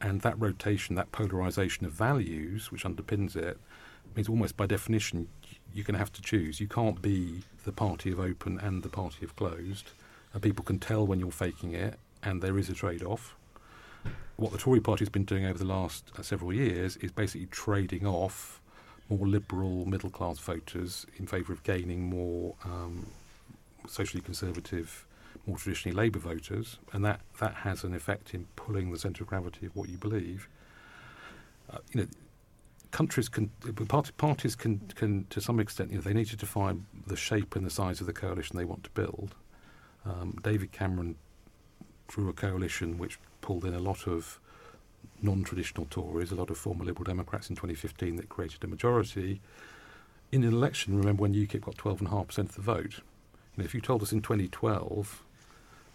And that rotation, that polarisation of values, which underpins it, means almost by definition you're going to have to choose. You can't be the party of open and the party of closed. And people can tell when you're faking it, and there is a trade-off. What the Tory party's been doing over the last several years is basically trading off more liberal middle-class voters in favour of gaining more socially conservative, more traditionally Labour voters, and that has an effect in pulling the centre of gravity of what you believe. Parties can to some extent, they need to define the shape and the size of the coalition they want to build. David Cameron drew a coalition which pulled in a lot of non-traditional Tories, a lot of former Liberal Democrats in 2015 that created a majority. In an election, remember when UKIP got 12.5% of the vote? If you told us in 2012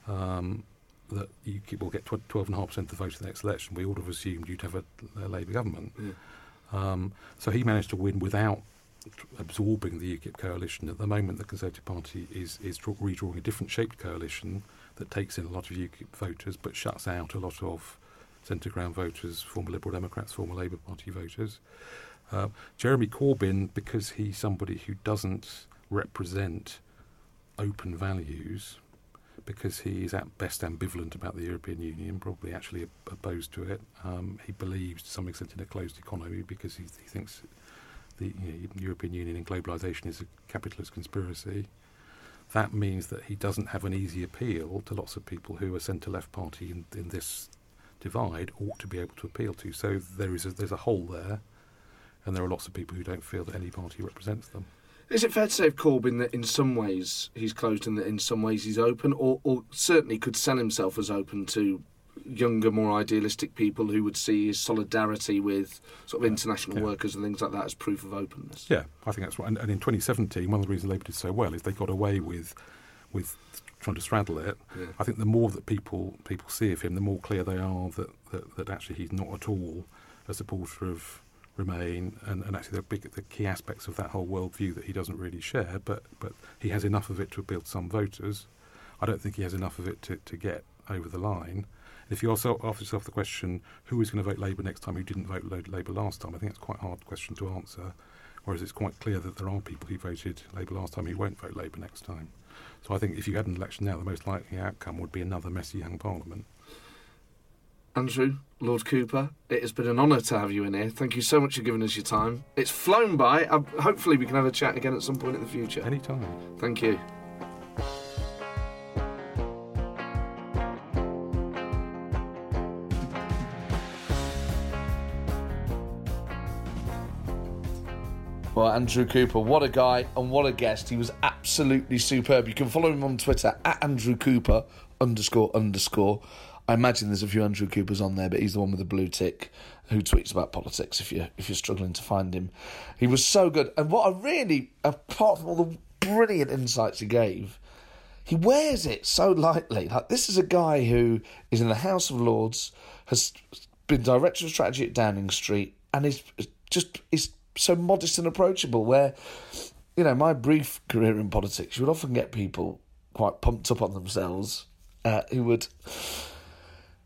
that UKIP will get 12.5% of the vote in the next election, we would have assumed you'd have a Labour government. Yeah. So he managed to win without absorbing the UKIP coalition. At the moment, the Conservative Party is redrawing a different shaped coalition that takes in a lot of UKIP voters but shuts out a lot of centre-ground voters, former Liberal Democrats, former Labour Party voters. Jeremy Corbyn, because he's somebody who doesn't represent open values, because he is at best ambivalent about the European Union, probably actually opposed to it. He believes to some extent in a closed economy because he thinks the European Union and globalisation is a capitalist conspiracy. That means that he doesn't have an easy appeal to lots of people who a centre-left party in this divide ought to be able to appeal to. So there's a hole there, and there are lots of people who don't feel that any party represents them. Is it fair to say of Corbyn that in some ways he's closed and that in some ways he's open, or certainly could sell himself as open to younger, more idealistic people who would see his solidarity with sort of international workers and things like that as proof of openness? Yeah, I think that's right. And in 2017, one of the reasons Labour did so well is they got away with trying to straddle it. Yeah. I think the more that people see of him, the more clear they are that actually he's not at all a supporter of Remain, and actually the key aspects of that whole worldview that he doesn't really share, but he has enough of it to appeal to some voters. I don't think he has enough of it to get over the line. And if you also ask yourself the question, who is going to vote Labour next time who didn't vote Labour last time, I think it's quite a hard question to answer, whereas it's quite clear that there are people who voted Labour last time who won't vote Labour next time. So I think if you had an election now, the most likely outcome would be another messy young parliament. Andrew, Lord Cooper, it has been an honour to have you in here. Thank you so much for giving us your time. It's flown by. Hopefully we can have a chat again at some point in the future. Any time. Thank you. Well, Andrew Cooper, what a guy and what a guest. He was absolutely superb. You can follow him on Twitter at @AndrewCooper__. I imagine there's a few Andrew Coopers on there, but he's the one with the blue tick who tweets about politics if you're struggling to find him. He was so good. And what I really, apart from all the brilliant insights he gave, he wears it so lightly. Like, this is a guy who is in the House of Lords, has been director of strategy at Downing Street, and is so modest and approachable, where, you know, my brief career in politics, you would often get people quite pumped up on themselves who would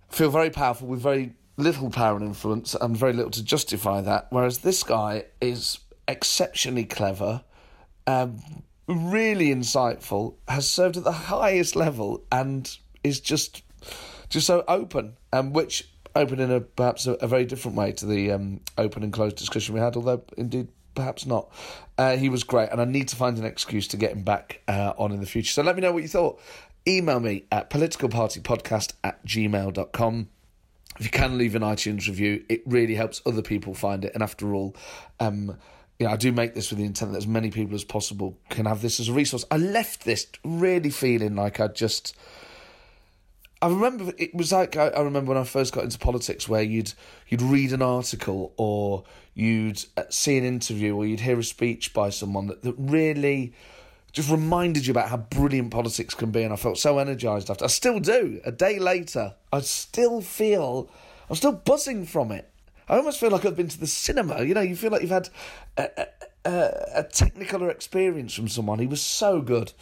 feel very powerful with very little power and influence and very little to justify that, whereas this guy is exceptionally clever, really insightful, has served at the highest level and is just so open, which open in perhaps a very different way to the open and closed discussion we had, although indeed perhaps not. He was great, and I need to find an excuse to get him back on in the future. So let me know what you thought. Email me at politicalpartypodcast@gmail.com. If you can leave an iTunes review, it really helps other people find it. And after all, I do make this with the intent that as many people as possible can have this as a resource. I left this really feeling like I remember when I first got into politics, where you'd read an article or you'd see an interview or you'd hear a speech by someone that really just reminded you about how brilliant politics can be, and I felt so energised after. I still do. A day later, I'm still buzzing from it. I almost feel like I've been to the cinema. You know, you feel like you've had a technicolor experience from someone. He was so good.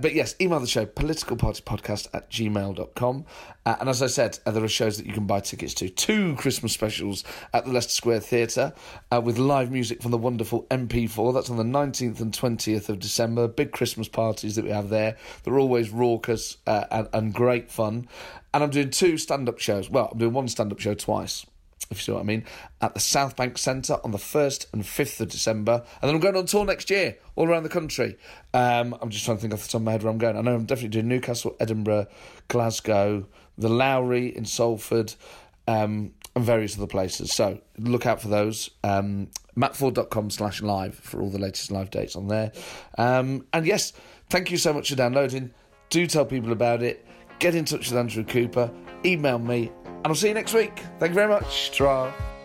But yes, email the show, politicalpartypodcast@gmail.com. And as I said, there are shows that you can buy tickets to. 2 Christmas specials at the Leicester Square Theatre with live music from the wonderful MP4. That's on the 19th and 20th of December. Big Christmas parties that we have there. They're always raucous and great fun. And I'm doing 2 stand-up shows. Well, I'm doing one stand-up show twice, if you see what I mean, at the South Bank Centre on the 1st and 5th of December. And then I'm going on tour next year, all around the country. I'm just trying to think off the top of my head where I'm going. I know I'm definitely doing Newcastle, Edinburgh, Glasgow, the Lowry in Salford, and various other places. So look out for those. mattford.com/live for all the latest live dates on there. And yes, thank you so much for downloading. Do tell people about it. Get in touch with Andrew Cooper. Email me. And I'll see you next week. Thank you very much. Ta-ra.